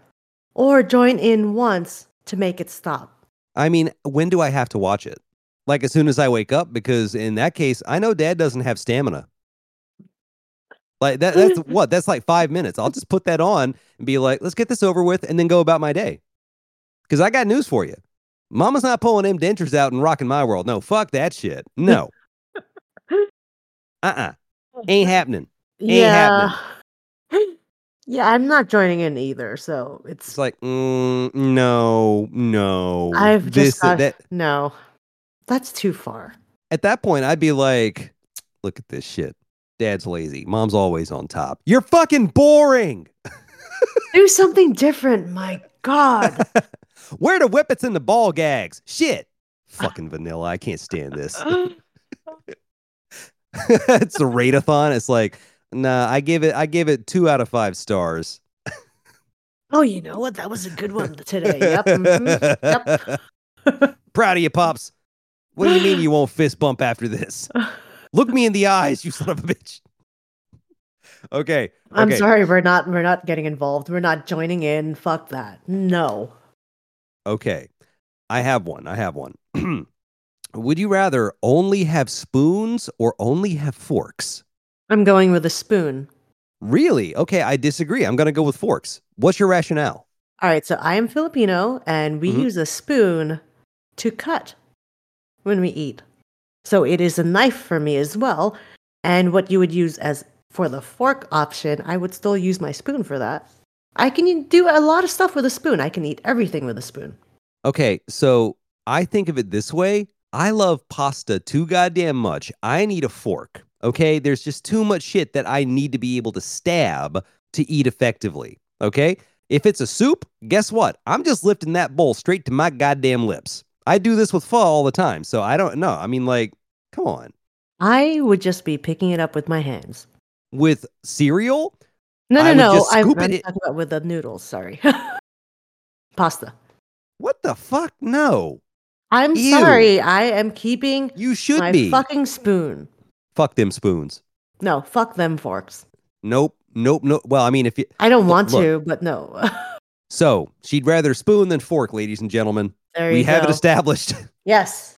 or join in once to make it stop? I mean, when do I have to watch it? Like as soon as I wake up, because in that case, I know Dad doesn't have stamina. Like that's what? That's like 5 minutes. I'll just put that on and be like, let's get this over with and then go about my day. Because I got news for you. Mama's not pulling them dentures out and rocking my world. No, fuck that shit. No. Ain't happening. Ain't happening. Yeah, I'm not joining in either. So it's like, no. I've just got, that. No. That's too far. At that point, I'd be like, look at this shit. Dad's lazy. Mom's always on top. You're fucking boring. Do something different. My God. Wear the whippets and the ball gags. Shit. Fucking vanilla. I can't stand this. It's a rate-a-thon. It's like, nah, I give it 2 out of 5 stars. Oh, you know what? That was a good one today. Yep. Mm-hmm. Yep. Proud of you, Pops. What do you mean you won't fist bump after this? Look me in the eyes, you son of a bitch. Okay. I'm sorry, we're not getting involved. We're not joining in. Fuck that. No. Okay. I have one. Would you rather only have spoons or only have forks? I'm going with a spoon. Really? Okay, I disagree. I'm going to go with forks. What's your rationale? All right, so I am Filipino, and we use a spoon to cut when we eat. So it is a knife for me as well. And what you would use as for the fork option, I would still use my spoon for that. I can do a lot of stuff with a spoon. I can eat everything with a spoon. Okay, so I think of it this way. I love pasta too goddamn much. I need a fork, okay? There's just too much shit that I need to be able to stab to eat effectively, okay? If it's a soup, guess what? I'm just lifting that bowl straight to my goddamn lips. I do this with pho all the time, so I don't know. I mean, like, come on. I would just be picking it up with my hands. With cereal? No. I'm talking about with the noodles, sorry. Pasta. What the fuck? No. I'm sorry. I am keeping my fucking spoon. Fuck them spoons. No, fuck them forks. Nope. Well, I mean, if you... I don't want to, but no. So, she'd rather spoon than fork, ladies and gentlemen. We have it established. Yes.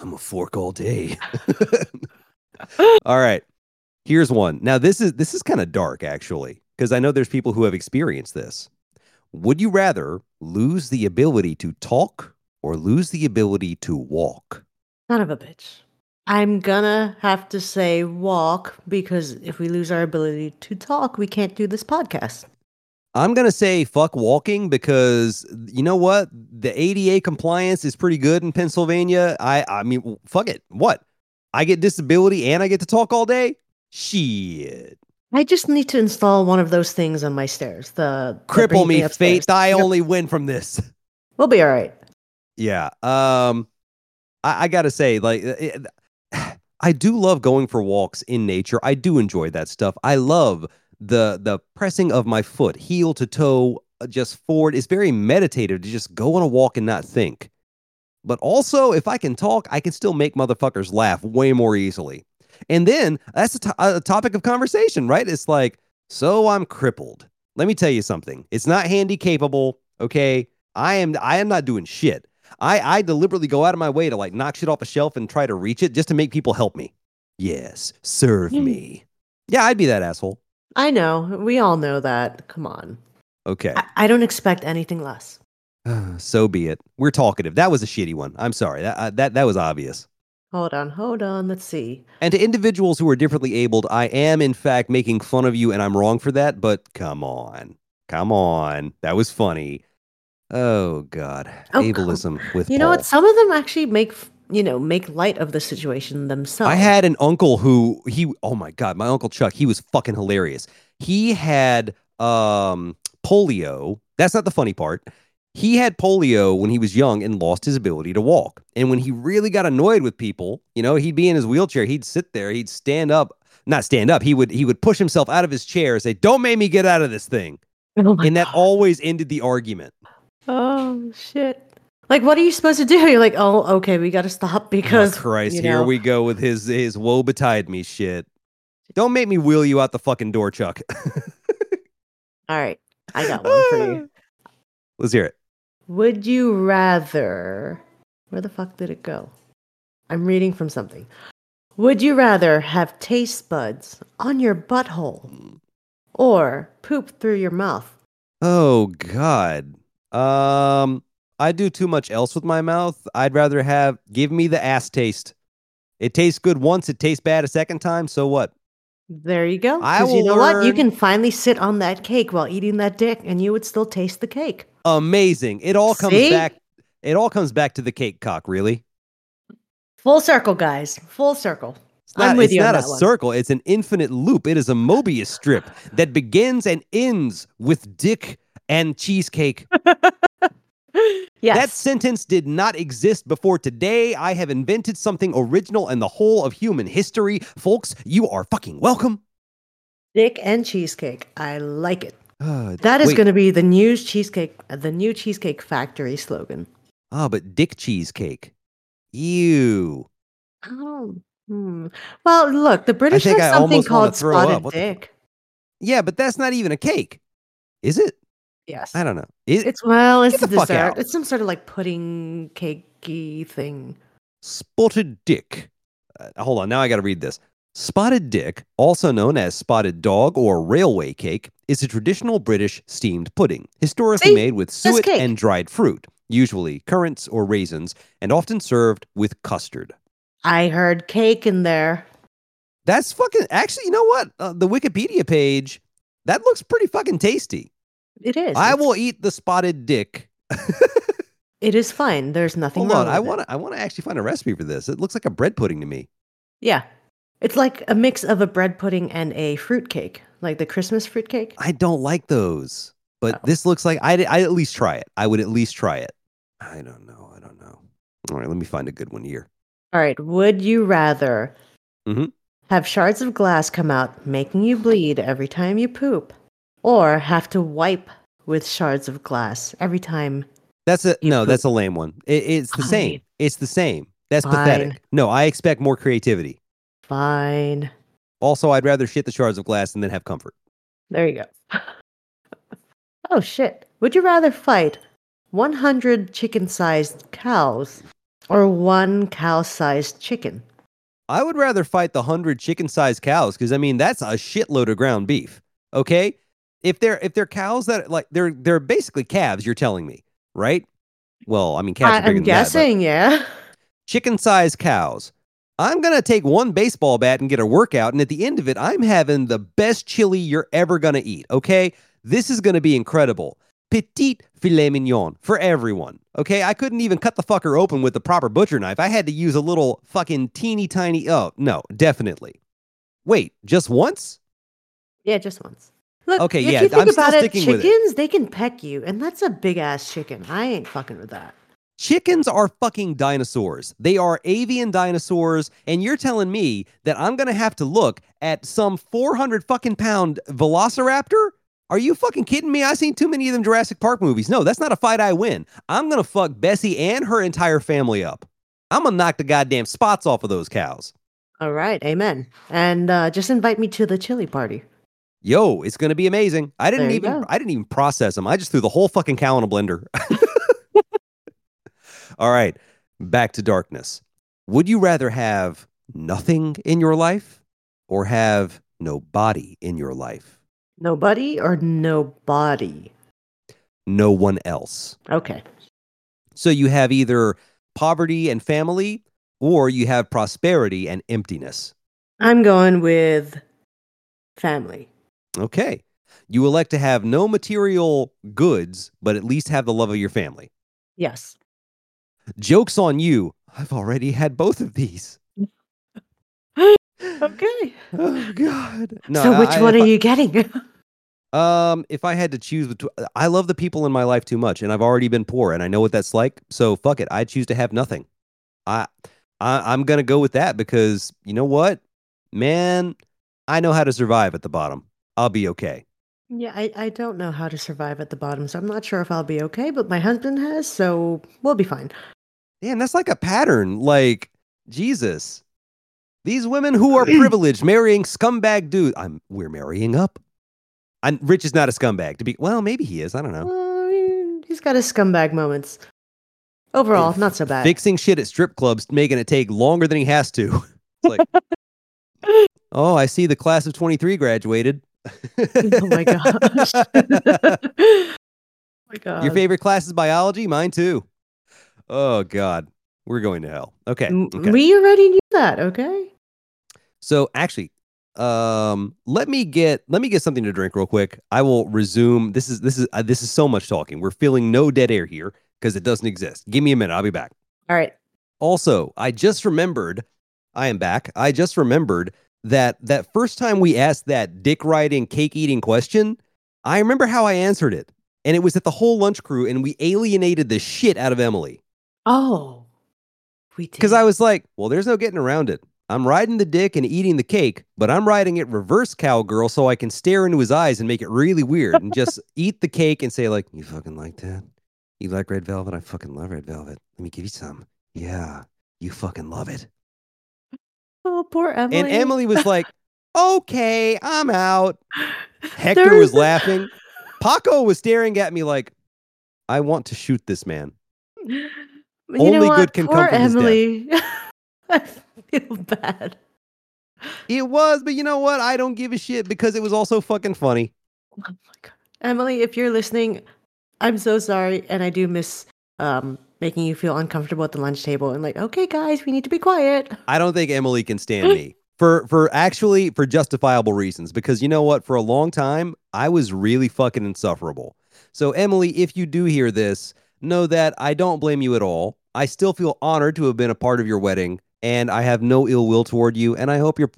I'm a fork all day. All right. Here's one. Now, this is kind of dark, actually, because I know there's people who have experienced this. Would you rather lose the ability to talk or lose the ability to walk? Son of a bitch. I'm gonna have to say walk, because if we lose our ability to talk, we can't do this podcast. I'm going to say fuck walking, because you know what? The ADA compliance is pretty good in Pennsylvania. I mean, fuck it. What? I get disability and I get to talk all day? Shit. I just need to install one of those things on my stairs. Cripple me, fate. I only win from this. We'll be all right. Yeah. I got to say, like... I do love going for walks in nature. I do enjoy that stuff. I love... The pressing of my foot, heel to toe, just forward. It's very meditative to just go on a walk and not think. But also, if I can talk, I can still make motherfuckers laugh way more easily. And then, that's a topic of conversation, right? It's like, so I'm crippled. Let me tell you something. It's not handy capable, okay? I am not doing shit. I deliberately go out of my way to like knock shit off a shelf and try to reach it just to make people help me. Yes, serve me. Yeah, I'd be that asshole. I know. We all know that. Come on. Okay. I don't expect anything less. So be it. We're talkative. That was a shitty one. I'm sorry. That was obvious. Hold on. Let's see. And to individuals who are differently abled, I am, in fact, making fun of you, and I'm wrong for that, but come on. That was funny. Oh, God. Ableism with You know what? Some of them actually make light of the situation themselves. I had an uncle my Uncle Chuck, he was fucking hilarious. He had polio. That's not the funny part. He had polio when he was young and lost his ability to walk. And when he really got annoyed with people, you know, he'd be in his wheelchair. He'd sit there. He'd stand up. Not stand up. He would push himself out of his chair and say, "Don't make me get out of this thing." Oh and that God. Always ended the argument. Oh, shit. Like, what are you supposed to do? You're like, oh, okay, we got to stop because... Oh, Christ, here we go with his woe betide me shit. Don't make me wheel you out the fucking door, Chuck. All right, I got one for you. Let's hear it. Would you rather... Where the fuck did it go? I'm reading from something. Would you rather have taste buds on your butthole or poop through your mouth? Oh, God. I do too much else with my mouth. I'd rather have, give me the ass taste. It tastes good once, it tastes bad a second time, so what? There you go. You know what? You can finally sit on that cake while eating that dick and you would still taste the cake. Amazing. It all comes back to the cake cock, really. Full circle, guys. Full circle. It's not a circle. It's an infinite loop. It is a Mobius strip that begins and ends with dick and cheesecake. Yes. That sentence did not exist before today. I have invented something original in the whole of human history. Folks, you are fucking welcome. Dick and cheesecake. I like it. That is going to be the new Cheesecake Factory slogan. Oh, but dick cheesecake. Ew. Oh. Well, look, the British have something called spotted dick. Yeah, but that's not even a cake. Is it? Yes. I don't know. It's a dessert. It's some sort of like pudding cakey thing. Spotted dick. Hold on. Now I got to read this. Spotted dick, also known as spotted dog or railway cake, is a traditional British steamed pudding, historically made with suet and dried fruit, usually currants or raisins, and often served with custard. I heard cake in there. That's fucking... Actually, you know what? The Wikipedia page, that looks pretty fucking tasty. It is. I will eat the spotted dick. It is fine. There's nothing wrong with it. I want to actually find a recipe for this. It looks like a bread pudding to me. Yeah. It's like a mix of a bread pudding and a fruit cake, like the Christmas fruit cake. I don't like those, but this looks like I'd at least try it. I would at least try it. I don't know. All right, let me find a good one here. All right. Would you rather have shards of glass come out, making you bleed every time you poop, or have to wipe with shards of glass every time? That's a lame one. It's the same. It's the same. That's pathetic. No, I expect more creativity. Fine. Also, I'd rather shit the shards of glass and then have comfort. There you go. Oh, shit. Would you rather fight 100 chicken-sized cows or one cow-sized chicken? I would rather fight the 100 chicken-sized cows because, I mean, that's a shitload of ground beef. Okay? If they're cows that, like, they're basically calves, you're telling me, right? Well, I mean, calves are bigger than that. I'm guessing, yeah. Chicken-sized cows. I'm going to take one baseball bat and get a workout, and at the end of it, I'm having the best chili you're ever going to eat, okay? This is going to be incredible. Petite filet mignon for everyone, okay? I couldn't even cut the fucker open with the proper butcher knife. I had to use a little fucking teeny tiny... Oh, no, definitely. Wait, just once? Yeah, just once. Look, okay, if you think about it, chickens, they can peck you, and that's a big-ass chicken. I ain't fucking with that. Chickens are fucking dinosaurs. They are avian dinosaurs, and you're telling me that I'm going to have to look at some 400 fucking pound velociraptor? Are you fucking kidding me? I've seen too many of them Jurassic Park movies. No, that's not a fight I win. I'm going to fuck Bessie and her entire family up. I'm going to knock the goddamn spots off of those cows. All right, amen. And just invite me to the chili party. Yo, it's going to be amazing. I didn't even process them. I just threw the whole fucking cow in a blender. All right, back to darkness. Would you rather have nothing in your life or have nobody in your life? Nobody or nobody? No one else. Okay. So you have either poverty and family or you have prosperity and emptiness. I'm going with family. Okay. You elect to have no material goods, but at least have the love of your family. Yes. Joke's on you. I've already had both of these. Okay. Oh, God. No, so which one are you getting? If I had to choose between... I love the people in my life too much, and I've already been poor, and I know what that's like, so fuck it. I choose to have nothing. I'm going to go with that because, you know what? Man, I know how to survive at the bottom. I'll be okay. Yeah, I don't know how to survive at the bottom, so I'm not sure if I'll be okay, but my husband has, so we'll be fine. Damn, that's like a pattern. Like, Jesus. These women who are privileged marrying scumbag dudes. We're marrying up. Rich is not a scumbag. Well, maybe he is. I don't know. He's got his scumbag moments. Overall, not so bad. Fixing shit at strip clubs, making it take longer than he has to. It's like, oh, I see the class of 23 graduated. Oh my gosh. Oh my God. Your favorite class is biology? Mine too. Oh God. We're going to hell. Okay. We already knew that, okay? So actually, let me get something to drink real quick. I will resume. This is so much talking. We're feeling no dead air here because it doesn't exist. Give me a minute. I'll be back. All right. Also, I just remembered that first time we asked that dick riding, cake eating question, I remember how I answered it. And it was at the whole lunch crew and we alienated the shit out of Emily. Oh, we did. Because I was like, well, there's no getting around it. I'm riding the dick and eating the cake, but I'm riding it reverse cowgirl so I can stare into his eyes and make it really weird and just eat the cake and say like, you fucking like that? You like red velvet? I fucking love red velvet. Let me give you some. Yeah, you fucking love it. Oh, poor Emily. And Emily was like, okay, I'm out. Hector was laughing. Paco was staring at me like, I want to shoot this man. You only good can Poor come from Emily. His death. I feel bad. It was, but you know what? I don't give a shit because it was also fucking funny. Oh my God. Emily, if you're listening, I'm so sorry, and I do miss making you feel uncomfortable at the lunch table and like, okay, guys, we need to be quiet. I don't think Emily can stand me for justifiable reasons because you know what? For a long time, I was really fucking insufferable. So Emily, if you do hear this, know that I don't blame you at all. I still feel honored to have been a part of your wedding, and I have no ill will toward you, and I hope you're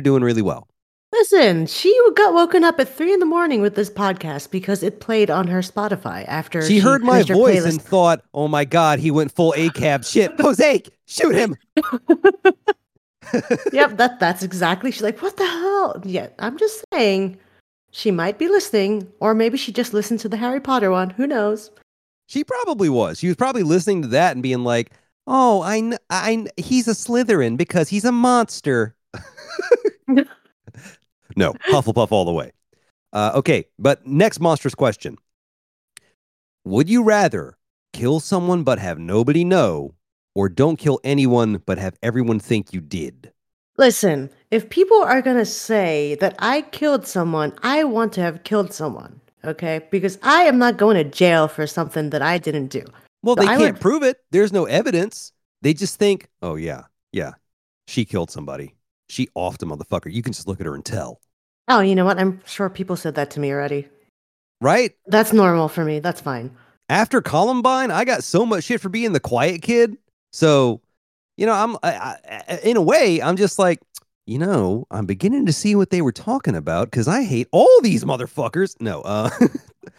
doing really well. Listen, she got woken up at 3 a.m. with this podcast because it played on her Spotify after she heard my voice playlist. And thought, oh my God, he went full ACAB shit. Mosaic, shoot him. Yep, that's exactly. She's like, what the hell? Yeah, I'm just saying she might be listening, or maybe she just listened to the Harry Potter one. Who knows? She probably was. She was probably listening to that and being like, oh, he's a Slytherin because he's a monster. No, Hufflepuff all the way. Okay, but next monstrous question. Would you rather kill someone but have nobody know or don't kill anyone but have everyone think you did? Listen, if people are going to say that I killed someone, I want to have killed someone. Okay, because I am not going to jail for something that I didn't do. Well, so they can't prove it. There's no evidence. They just think, oh, yeah. She killed somebody. She offed a motherfucker. You can just look at her and tell. Oh, you know what? I'm sure people said that to me already. Right? That's normal for me. That's fine. After Columbine, I got so much shit for being the quiet kid. So, you know, I in a way, I'm just like, you know, I'm beginning to see what they were talking about because I hate all these motherfuckers. No.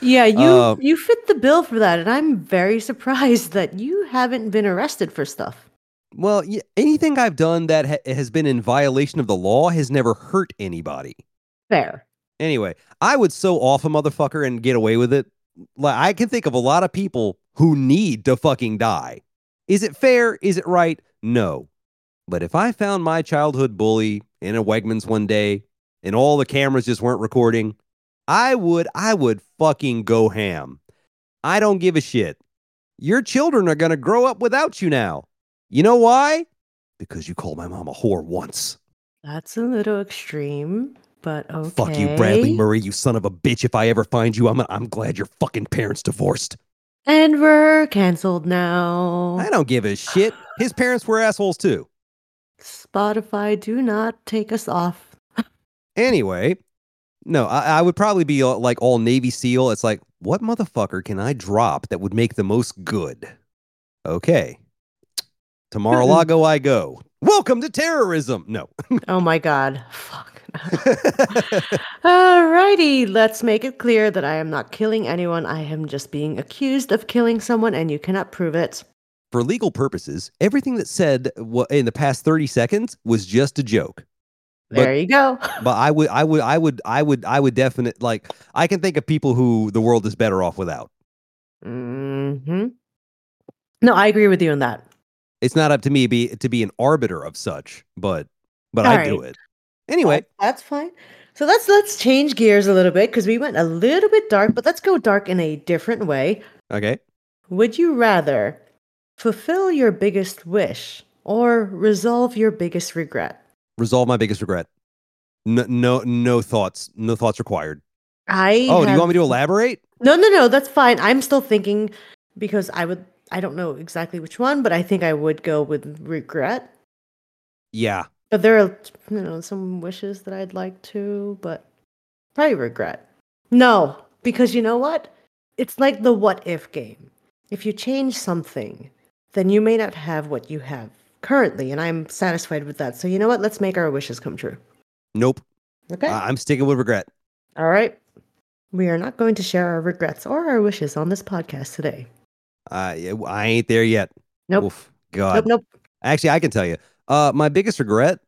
Yeah, you fit the bill for that. And I'm very surprised that you haven't been arrested for stuff. Well, yeah, anything I've done that has been in violation of the law has never hurt anybody. Fair. Anyway, I would so off a motherfucker and get away with it. Like I can think of a lot of people who need to fucking die. Is it fair? Is it right? No. But if I found my childhood bully in a Wegmans one day and all the cameras just weren't recording, I would fucking go ham. I don't give a shit. Your children are going to grow up without you now. You know why? Because you called my mom a whore once. That's a little extreme, but okay. Fuck you, Bradley Murray, you son of a bitch. If I ever find you, I'm glad your fucking parents divorced. And we're canceled now. I don't give a shit. His parents were assholes too. Spotify, do not take us off. Anyway, no, I would probably be like all Navy SEAL. It's like, what motherfucker can I drop that would make the most good? Okay. To Mar-a-Lago I go. Welcome to terrorism. No. Oh my God. Fuck. Alrighty, let's make it clear that I am not killing anyone. I am just being accused of killing someone and you cannot prove it. For legal purposes, everything that said in the past 30 seconds was just a joke. There you go. But I would definitely, like, I can think of people who the world is better off without. Mm-hmm. No, I agree with you on that. It's not up to me to be an arbiter of such, but all I right. do it anyway. That's fine. So let's change gears a little bit, because we went a little bit dark, but let's go dark in a different way. Okay. Would you rather fulfill your biggest wish or resolve your biggest regret? Resolve my biggest regret. No thoughts. No thoughts required. Do you want me to elaborate? No. That's fine. I'm still thinking, because I don't know exactly which one, but I think I would go with regret. Yeah. But there are, some wishes that I'd like to, but probably regret. No, because you know what? It's like the what if game. If you change something, then you may not have what you have currently, and I'm satisfied with that. So you know what? Let's make our wishes come true. Nope. Okay. I'm sticking with regret. All right. We are not going to share our regrets or our wishes on this podcast today. I ain't there yet. Nope. Oof, God. Nope. Actually, I can tell you. My biggest regret,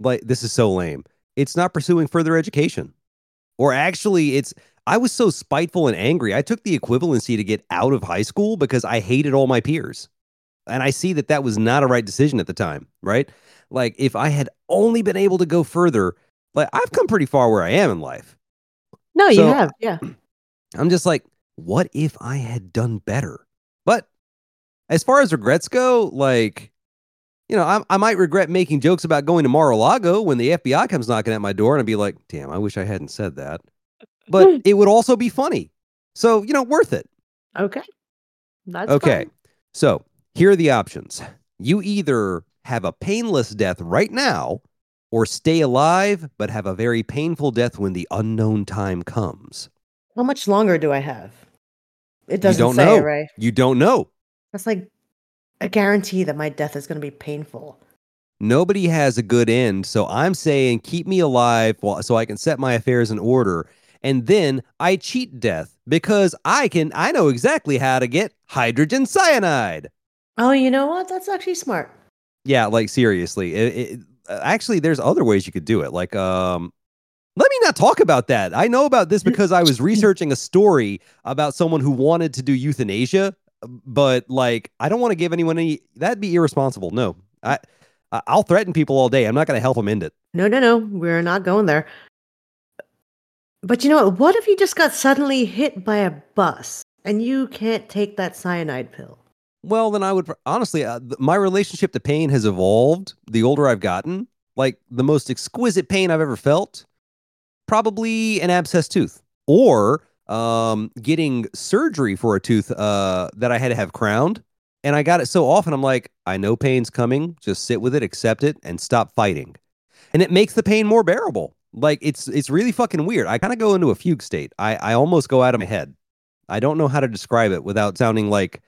like, this is so lame. It's not pursuing further education. Or actually, I was so spiteful and angry. I took the equivalency to get out of high school because I hated all my peers. And I see that was not a right decision at the time, right? Like, if I had only been able to go further, like, I've come pretty far where I am in life. No, so, you have, yeah. I'm just like, what if I had done better? But as far as regrets go, like, I might regret making jokes about going to Mar-a-Lago when the FBI comes knocking at my door, and I'd be like, damn, I wish I hadn't said that. But it would also be funny. So, worth it. Okay. That's okay. Fine. So here are the options. You either have a painless death right now, or stay alive but have a very painful death when the unknown time comes. How much longer do I have? It doesn't say, right? You don't know. That's like a guarantee that my death is going to be painful. Nobody has a good end, so I'm saying keep me alive so I can set my affairs in order. And then I cheat death because I know exactly how to get hydrogen cyanide. Oh, you know what? That's actually smart. Yeah, like, seriously. Actually, there's other ways you could do it. Like, let me not talk about that. I know about this because I was researching a story about someone who wanted to do euthanasia, but, like, I don't want to give anyone that'd be irresponsible. No, I'll threaten people all day. I'm not going to help them end it. No. We're not going there. But you know what? What if you just got suddenly hit by a bus and you can't take that cyanide pill? Well, then I would honestly, my relationship to pain has evolved the older I've gotten. Like, the most exquisite pain I've ever felt, probably an abscessed tooth, or getting surgery for a tooth that I had to have crowned. And I got it so often, I'm like, I know pain's coming. Just sit with it, accept it, and stop fighting. And it makes the pain more bearable. Like, it's really fucking weird. I kind of go into a fugue state. I almost go out of my head. I don't know how to describe it without sounding like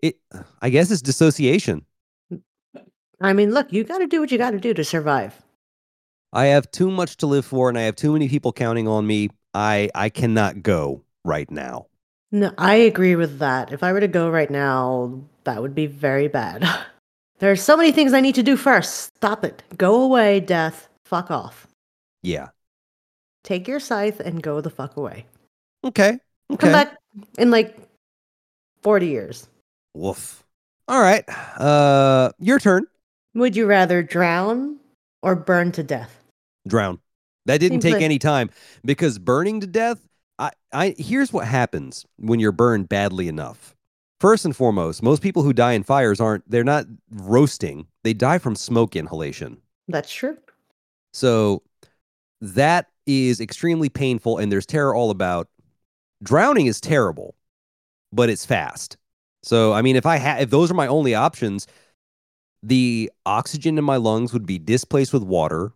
it. I guess it's dissociation. I mean, look, you got to do what you got to do to survive. I have too much to live for, and I have too many people counting on me. I cannot go right now. No, I agree with that. If I were to go right now, that would be very bad. There are so many things I need to do first. Stop it. Go away, death. Fuck off. Yeah. Take your scythe and go the fuck away. Okay. Come back in like 40 years. Woof. All right. Your turn. Would you rather drown or burn to death? Drown. That didn't take any time, because burning to death, here's what happens when you're burned badly enough. First and foremost, most people who die in fires they're not roasting. They die from smoke inhalation. That's true. So that is extremely painful, and there's terror all about. Drowning is terrible, but it's fast. So, I mean, if those are my only options, the oxygen in my lungs would be displaced with water.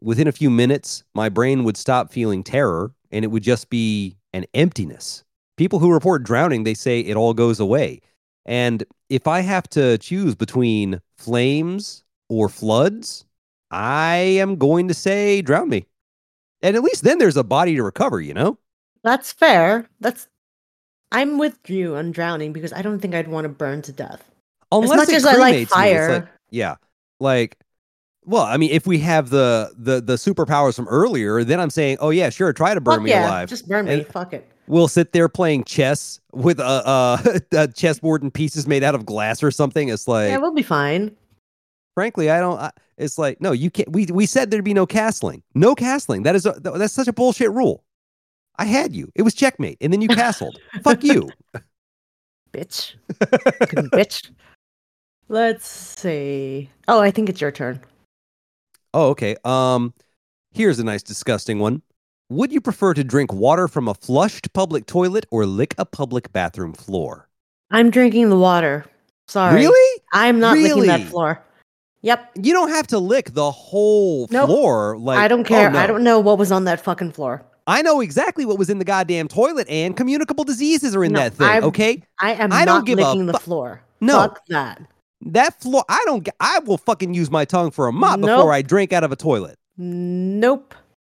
Within a few minutes, my brain would stop feeling terror, and it would just be an emptiness. People who report drowning, they say it all goes away. And if I have to choose between flames or floods, I am going to say drown me. And at least then there's a body to recover, That's fair. I'm with you on drowning, because I don't think I'd want to burn to death. Unless as much as I like fire. Like, Well, I mean, if we have the superpowers from earlier, then I'm saying, oh yeah, sure, try to burn me alive. Just burn me. And fuck it. We'll sit there playing chess with a chessboard and pieces made out of glass or something. It's like, yeah, we'll be fine. Frankly, I don't. It's like, no, you can't. We said there'd be no castling. No castling. That's such a bullshit rule. I had you. It was checkmate, and then you castled. Fuck you, bitch. Bitch. Let's see. Oh, I think it's your turn. Oh, okay. Here's a nice disgusting one. Would you prefer to drink water from a flushed public toilet or lick a public bathroom floor? I'm drinking the water. Sorry. Really? I'm not licking that floor. Yep. You don't have to lick the whole floor. Like, I don't care. Oh, no. I don't know what was on that fucking floor. I know exactly what was in the goddamn toilet, and communicable diseases are in that thing, okay? I am not licking the floor. No. Fuck that. That floor, I will fucking use my tongue for a mop before I drink out of a toilet. Nope.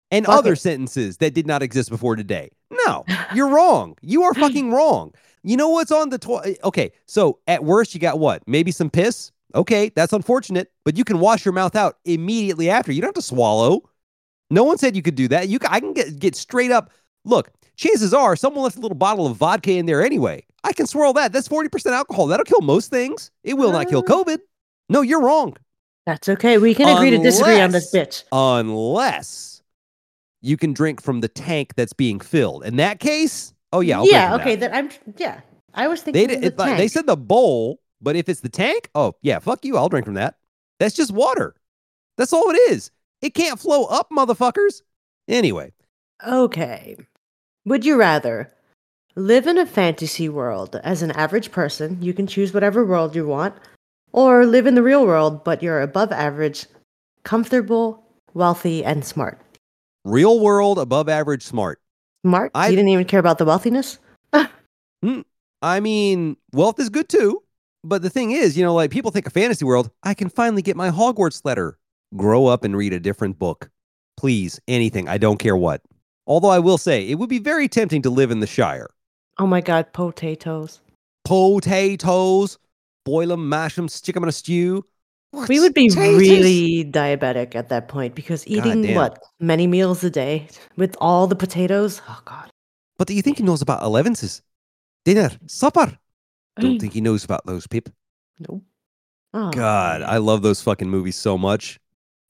And fuck other sentences that did not exist before today. No, you're wrong. You are fucking wrong. You know what's on the toilet? Okay, so at worst, you got what? Maybe some piss? Okay, that's unfortunate, but you can wash your mouth out immediately after. You don't have to swallow. No one said you could do that. I can get straight up. Look, chances are someone left a little bottle of vodka in there anyway. I can swirl that. That's 40% alcohol. That'll kill most things. It will not kill COVID. No, you're wrong. That's okay. We can agree to disagree on this bitch. Unless you can drink from the tank that's being filled. In that case, I was thinking tank. They said the bowl, but if it's the tank, oh yeah, fuck you. I'll drink from that. That's just water. That's all it is. It can't flow up, motherfuckers. Anyway. Okay. Would you rather live in a fantasy world as an average person? You can choose whatever world you want, or live in the real world, but you're above average, comfortable, wealthy, and smart. Real world, above average, smart. Smart? You didn't even care about the wealthiness? I mean, wealth is good too. But the thing is, you know, like people think a fantasy world, I can finally get my Hogwarts letter. Grow up and read a different book. Please, anything. I don't care what. Although I will say, it would be very tempting to live in the Shire. Oh my God, potatoes. Potatoes. Boil them, mash them, stick them in a stew. We would be really diabetic at that point because eating, many meals a day with all the potatoes? Oh God. But do you think he knows about allowances? Dinner, supper. Don't think he knows about those, Pip. No. Oh. God, I love those fucking movies so much.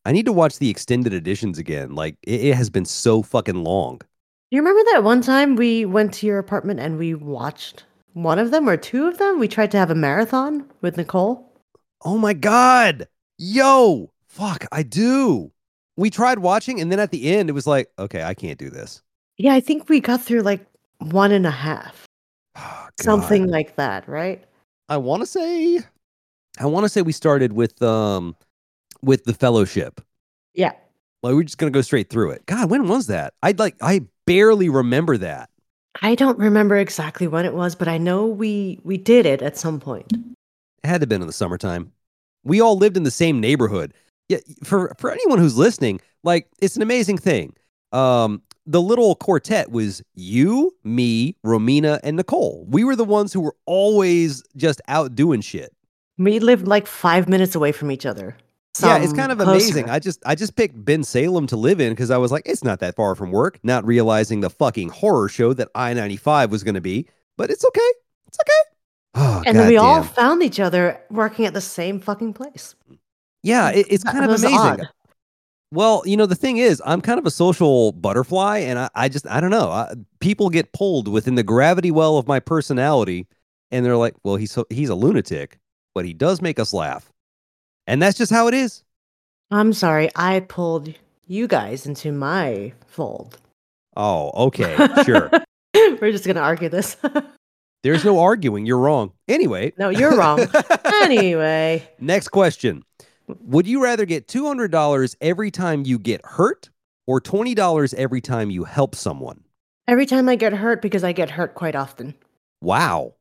I need to watch the extended editions again. Like, it has been so fucking long. You remember that one time we went to your apartment and we watched one of them or two of them? We tried to have a marathon with Nicole. Oh my God. Yo, fuck, I do. We tried watching and then at the end it was like, okay, I can't do this. Yeah, I think we got through like 1.5. Oh, something like that, right? I want to say we started with the Fellowship. Yeah. Like, we're just going to go straight through it. God, when was that? I barely remember that. I don't remember exactly when it was, but I know we did it at some point. It had to have been in the summertime. We all lived in the same neighborhood. Yeah, for anyone who's listening, like, it's an amazing thing. The little quartet was you, me, Romina, and Nicole. We were the ones who were always just out doing shit. We lived like 5 minutes away from each other. Yeah, it's kind of amazing. I just picked Ben Salem to live in because I was like, it's not that far from work, not realizing the fucking horror show that I-95 was going to be. But it's okay. It's okay. Oh, and then we all found each other working at the same fucking place. Yeah, it's kind of amazing. Odd. Well, you know, the thing is, I'm kind of a social butterfly, and I don't know. People get pulled within the gravity well of my personality, and they're like, well, he's a lunatic, but he does make us laugh. And that's just how it is. I'm sorry. I pulled you guys into my fold. Oh, okay. Sure. We're just going to argue this. There's no arguing. You're wrong. Anyway. No, you're wrong. Anyway. Next question. Would you rather get $200 every time you get hurt or $20 every time you help someone? Every time I get hurt because I get hurt quite often. Wow.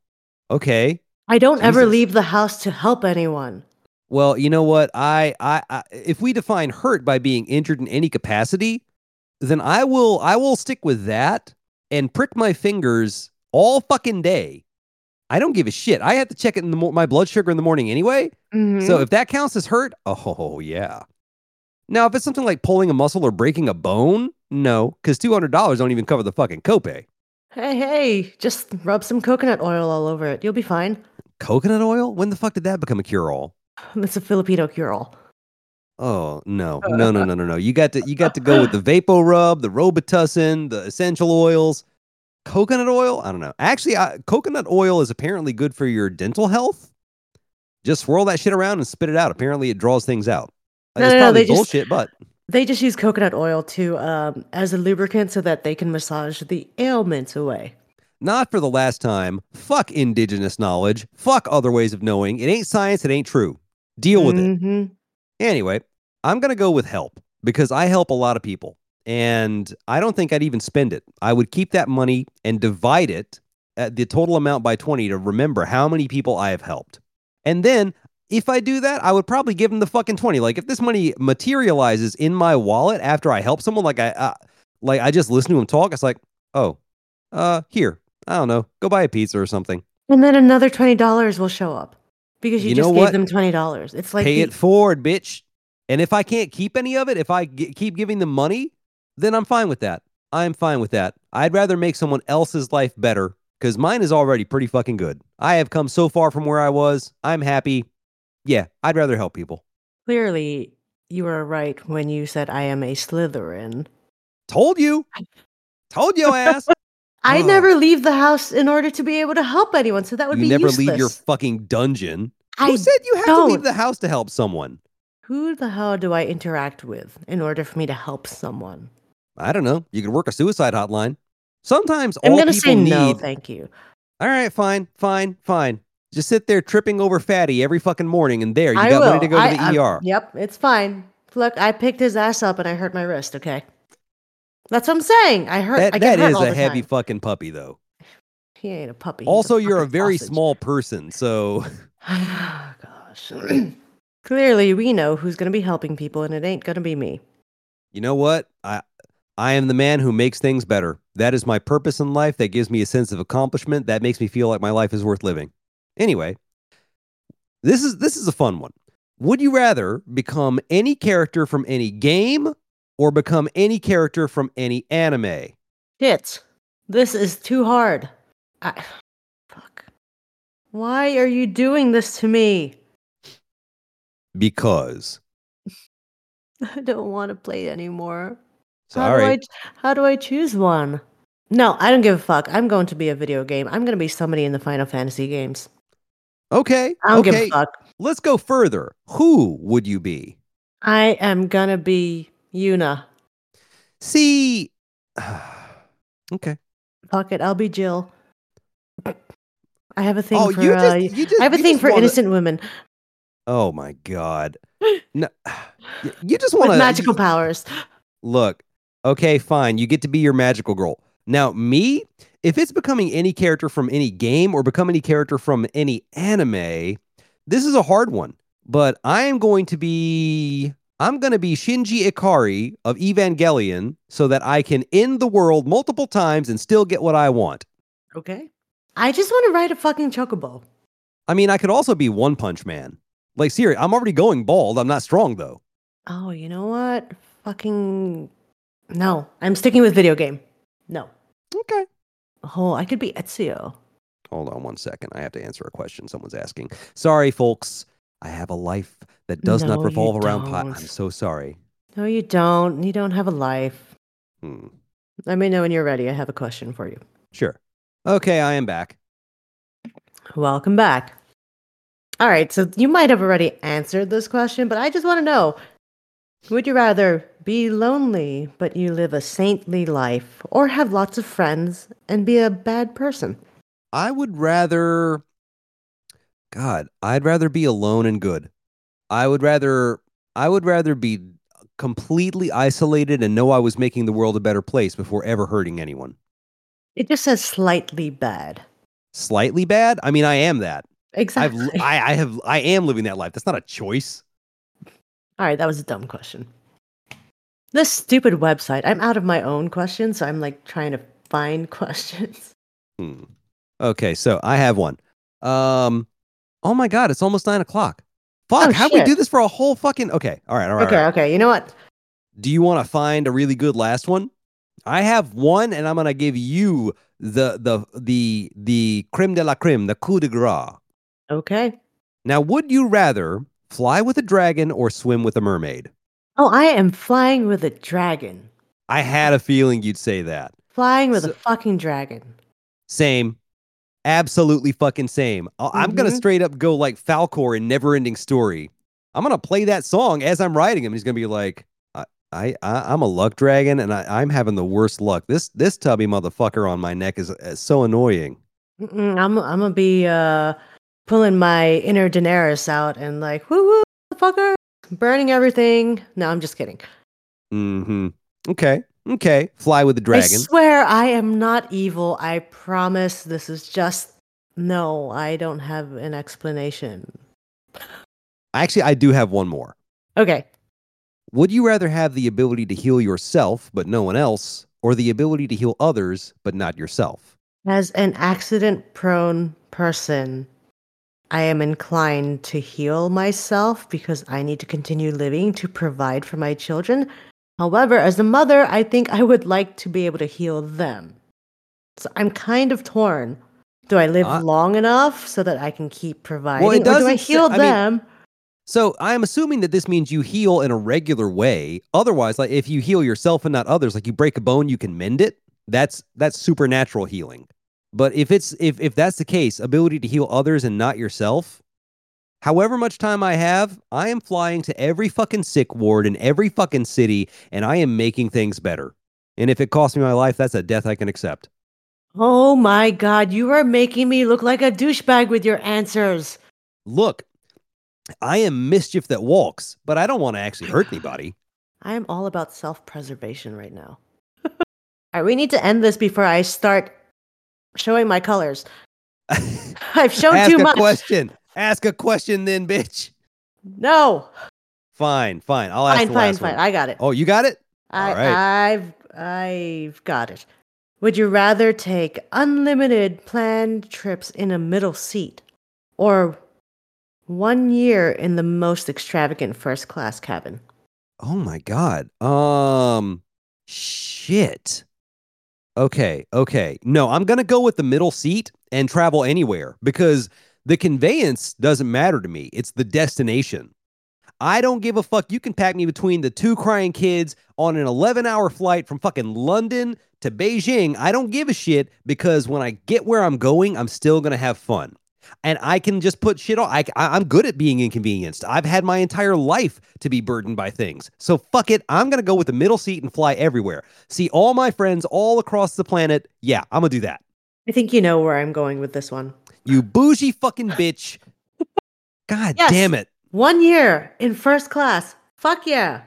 Okay. I don't ever leave the house to help anyone. Well, you know what? I if we define hurt by being injured in any capacity, then I will stick with that and prick my fingers all fucking day. I don't give a shit. I have to check it my blood sugar in the morning anyway. Mm-hmm. So if that counts as hurt, oh yeah. Now, if it's something like pulling a muscle or breaking a bone, no, because $200 don't even cover the fucking copay. Hey, just rub some coconut oil all over it. You'll be fine. Coconut oil? When the fuck did that become a cure-all? It's a Filipino cure-all. Oh, no. You got to go with the VapoRub, the Robitussin, the essential oils. Coconut oil? I don't know. Actually, coconut oil is apparently good for your dental health. Just swirl that shit around and spit it out. Apparently, it draws things out. They just use coconut oil to as a lubricant so that they can massage the ailments away. Not for the last time. Fuck indigenous knowledge. Fuck other ways of knowing. It ain't science. It ain't true. Deal with it. Anyway, I'm going to go with help because I help a lot of people and I don't think I'd even spend it. I would keep that money and divide it at the total amount by 20 to remember how many people I have helped. And then if I do that, I would probably give them the fucking 20. Like if this money materializes in my wallet after I help someone, like I just listen to him talk. It's like, here, I don't know, go buy a pizza or something. And then another $20 will show up. Because you just gave them $20. It's like pay it forward, bitch. And if I can't keep any of it, if I keep giving them money, then I'm fine with that. I'd rather make someone else's life better because mine is already pretty fucking good. I have come so far from where I was. I'm happy. Yeah, I'd rather help people. Clearly, you were right when you said I am a Slytherin. Told your ass. I never leave the house in order to be able to help anyone, so that would be useless. You never leave your fucking dungeon. Who said you have to leave the house to help someone? Who the hell do I interact with in order for me to help someone? I don't know. You could work a suicide hotline. Sometimes all people need... I'm going to say no, thank you. All right, fine. Just sit there tripping over Fatty every fucking morning, and there, you got money to go to the ER. Yep, it's fine. Look, I picked his ass up, and I hurt my wrist, okay? That's what I'm saying. That is a heavy fucking puppy, though. He ain't a puppy. Also, you're a very small person, so. Gosh. Clearly, we know who's going to be helping people, and it ain't going to be me. You know what? I am the man who makes things better. That is my purpose in life. That gives me a sense of accomplishment. That makes me feel like my life is worth living. Anyway, this is a fun one. Would you rather become any character from any game? Or become any character from any anime? Shit. This is too hard. Fuck. Why are you doing this to me? Because. I don't want to play anymore. Sorry. How do I choose one? No, I don't give a fuck. I'm going to be a video game. I'm going to be somebody in the Final Fantasy games. Okay. I don't give a fuck. Let's go further. Who would you be? I am going to be... Yuna. See. Okay. Fuck it. I'll be Jill. I have a thing for innocent women. Oh my God. No. You just want magical powers. Look. Okay, fine. You get to be your magical girl. Now, me, if it's becoming any character from any game or become any character from any anime, this is a hard one. But I am going to be Shinji Ikari of Evangelion so that I can end the world multiple times and still get what I want. Okay. I just want to ride a fucking chocobo. I mean, I could also be One Punch Man. Like, seriously, I'm already going bald. I'm not strong, though. Oh, you know what? Fucking... No. I'm sticking with video game. No. Okay. Oh, I could be Ezio. Hold on one second. I have to answer a question someone's asking. Sorry, folks. I have a life that does not revolve around pot. I'm so sorry. No, you don't. You don't have a life. Let me know when you're ready. I have a question for you. Sure. Okay, I am back. Welcome back. All right, so you might have already answered this question, but I just want to know, would you rather be lonely, but you live a saintly life, or have lots of friends and be a bad person? I would rather... God, I'd rather be alone and good. I would rather be completely isolated and know I was making the world a better place before ever hurting anyone. It just says slightly bad. Slightly bad? I mean, I am that. Exactly. I am living that life. That's not a choice. All right, that was a dumb question. This stupid website. I'm out of my own questions, so I'm like trying to find questions. Okay, so I have one. Oh my God, it's almost 9 o'clock. Fuck, how do we do this for a whole fucking... Okay, all right. You know what? Do you want to find a really good last one? I have one, and I'm going to give you the creme de la creme, the coup de grace. Okay. Now, would you rather fly with a dragon or swim with a mermaid? Oh, I am flying with a dragon. I had a feeling you'd say that. Flying with a fucking dragon. Same. Absolutely fucking same. I'm going to straight up go like Falcor in Neverending Story. I'm going to play that song as I'm riding him. He's going to be like, I'm a luck dragon, and I'm having the worst luck. This tubby motherfucker on my neck is so annoying. I'm gonna be pulling my inner Daenerys out and like, woo woo, motherfucker, burning everything. No, I'm just kidding. Mm-hmm. Okay. Fly with the dragon. I swear I am not evil. I promise. This is just no. I don't have an explanation. Actually, I do have one more. Okay. Would you rather have the ability to heal yourself, but no one else, or the ability to heal others, but not yourself? As an accident-prone person, I am inclined to heal myself because I need to continue living to provide for my children. However, as a mother, I think I would like to be able to heal them. So I'm kind of torn. Do I live long enough so that I can keep providing, well, or do I heal them? So I'm assuming that this means you heal in a regular way. Otherwise, like if you heal yourself and not others, like you break a bone, you can mend it. That's supernatural healing. But if that's the case, ability to heal others and not yourself. However much time I have, I am flying to every fucking sick ward in every fucking city, and I am making things better. And if it costs me my life, that's a death I can accept. Oh my God, you are making me look like a douchebag with your answers. Look. I am mischief that walks, but I don't want to actually hurt anybody. I am all about self-preservation right now. All right, we need to end this before I start showing my colors. I've shown too much. Ask a question then, bitch. No. Fine. I'll ask the last one. Fine. I got it. Oh, you got it? All right. I've got it. Would you rather take unlimited planned trips in a middle seat or 1 year in the most extravagant first class cabin? Oh my God. Shit. Okay. No, I'm going to go with the middle seat and travel anywhere because the conveyance doesn't matter to me. It's the destination. I don't give a fuck. You can pack me between the two crying kids on an 11-hour flight from fucking London to Beijing. I don't give a shit because when I get where I'm going, I'm still going to have fun. And I can just put shit on. I'm good at being inconvenienced. I've had my entire life to be burdened by things. So fuck it. I'm going to go with the middle seat and fly everywhere. See all my friends all across the planet. Yeah, I'm going to do that. I think you know where I'm going with this one. You bougie fucking bitch. God damn it. 1 year in first class. Fuck yeah.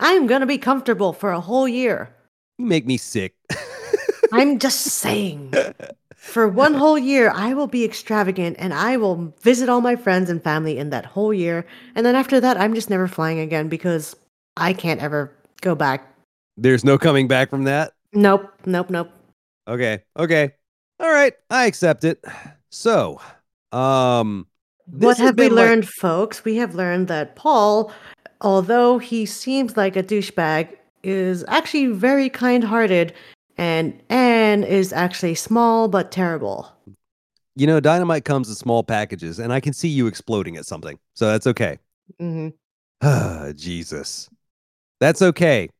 I'm going to be comfortable for a whole year. You make me sick. I'm just saying. For one whole year, I will be extravagant and I will visit all my friends and family in that whole year. And then after that, I'm just never flying again because I can't ever go back. There's no coming back from that? Nope. Okay. All right. I accept it. So, what have we learned, folks? We have learned that Paul, although he seems like a douchebag, is actually very kind-hearted. And Anne is actually small but terrible. You know, dynamite comes in small packages, and I can see you exploding at something. So that's okay. Mm-hmm. Jesus. That's okay.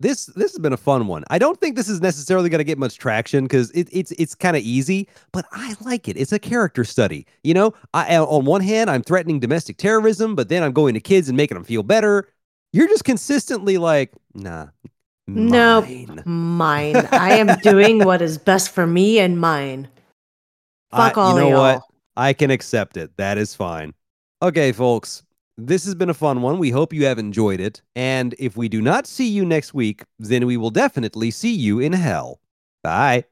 This has been a fun one. I don't think this is necessarily going to get much traction because it's kind of easy, but I like it. It's a character study. You know, on one hand, I'm threatening domestic terrorism, but then I'm going to kids and making them feel better. You're just consistently like, nah. Mine. I am doing what is best for me and mine. Fuck all y'all. You know what? I can accept it. That is fine. Okay, folks. This has been a fun one. We hope you have enjoyed it. And if we do not see you next week, then we will definitely see you in hell. Bye.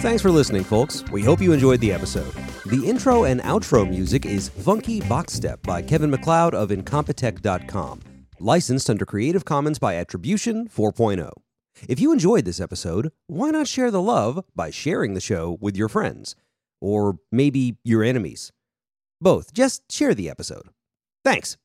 Thanks for listening, folks. We hope you enjoyed the episode. The intro and outro music is Funky Box Step by Kevin MacLeod of Incompetech.com. Licensed under Creative Commons by Attribution 4.0. If you enjoyed this episode, why not share the love by sharing the show with your friends? Or maybe your enemies. Both. Just share the episode. Thanks.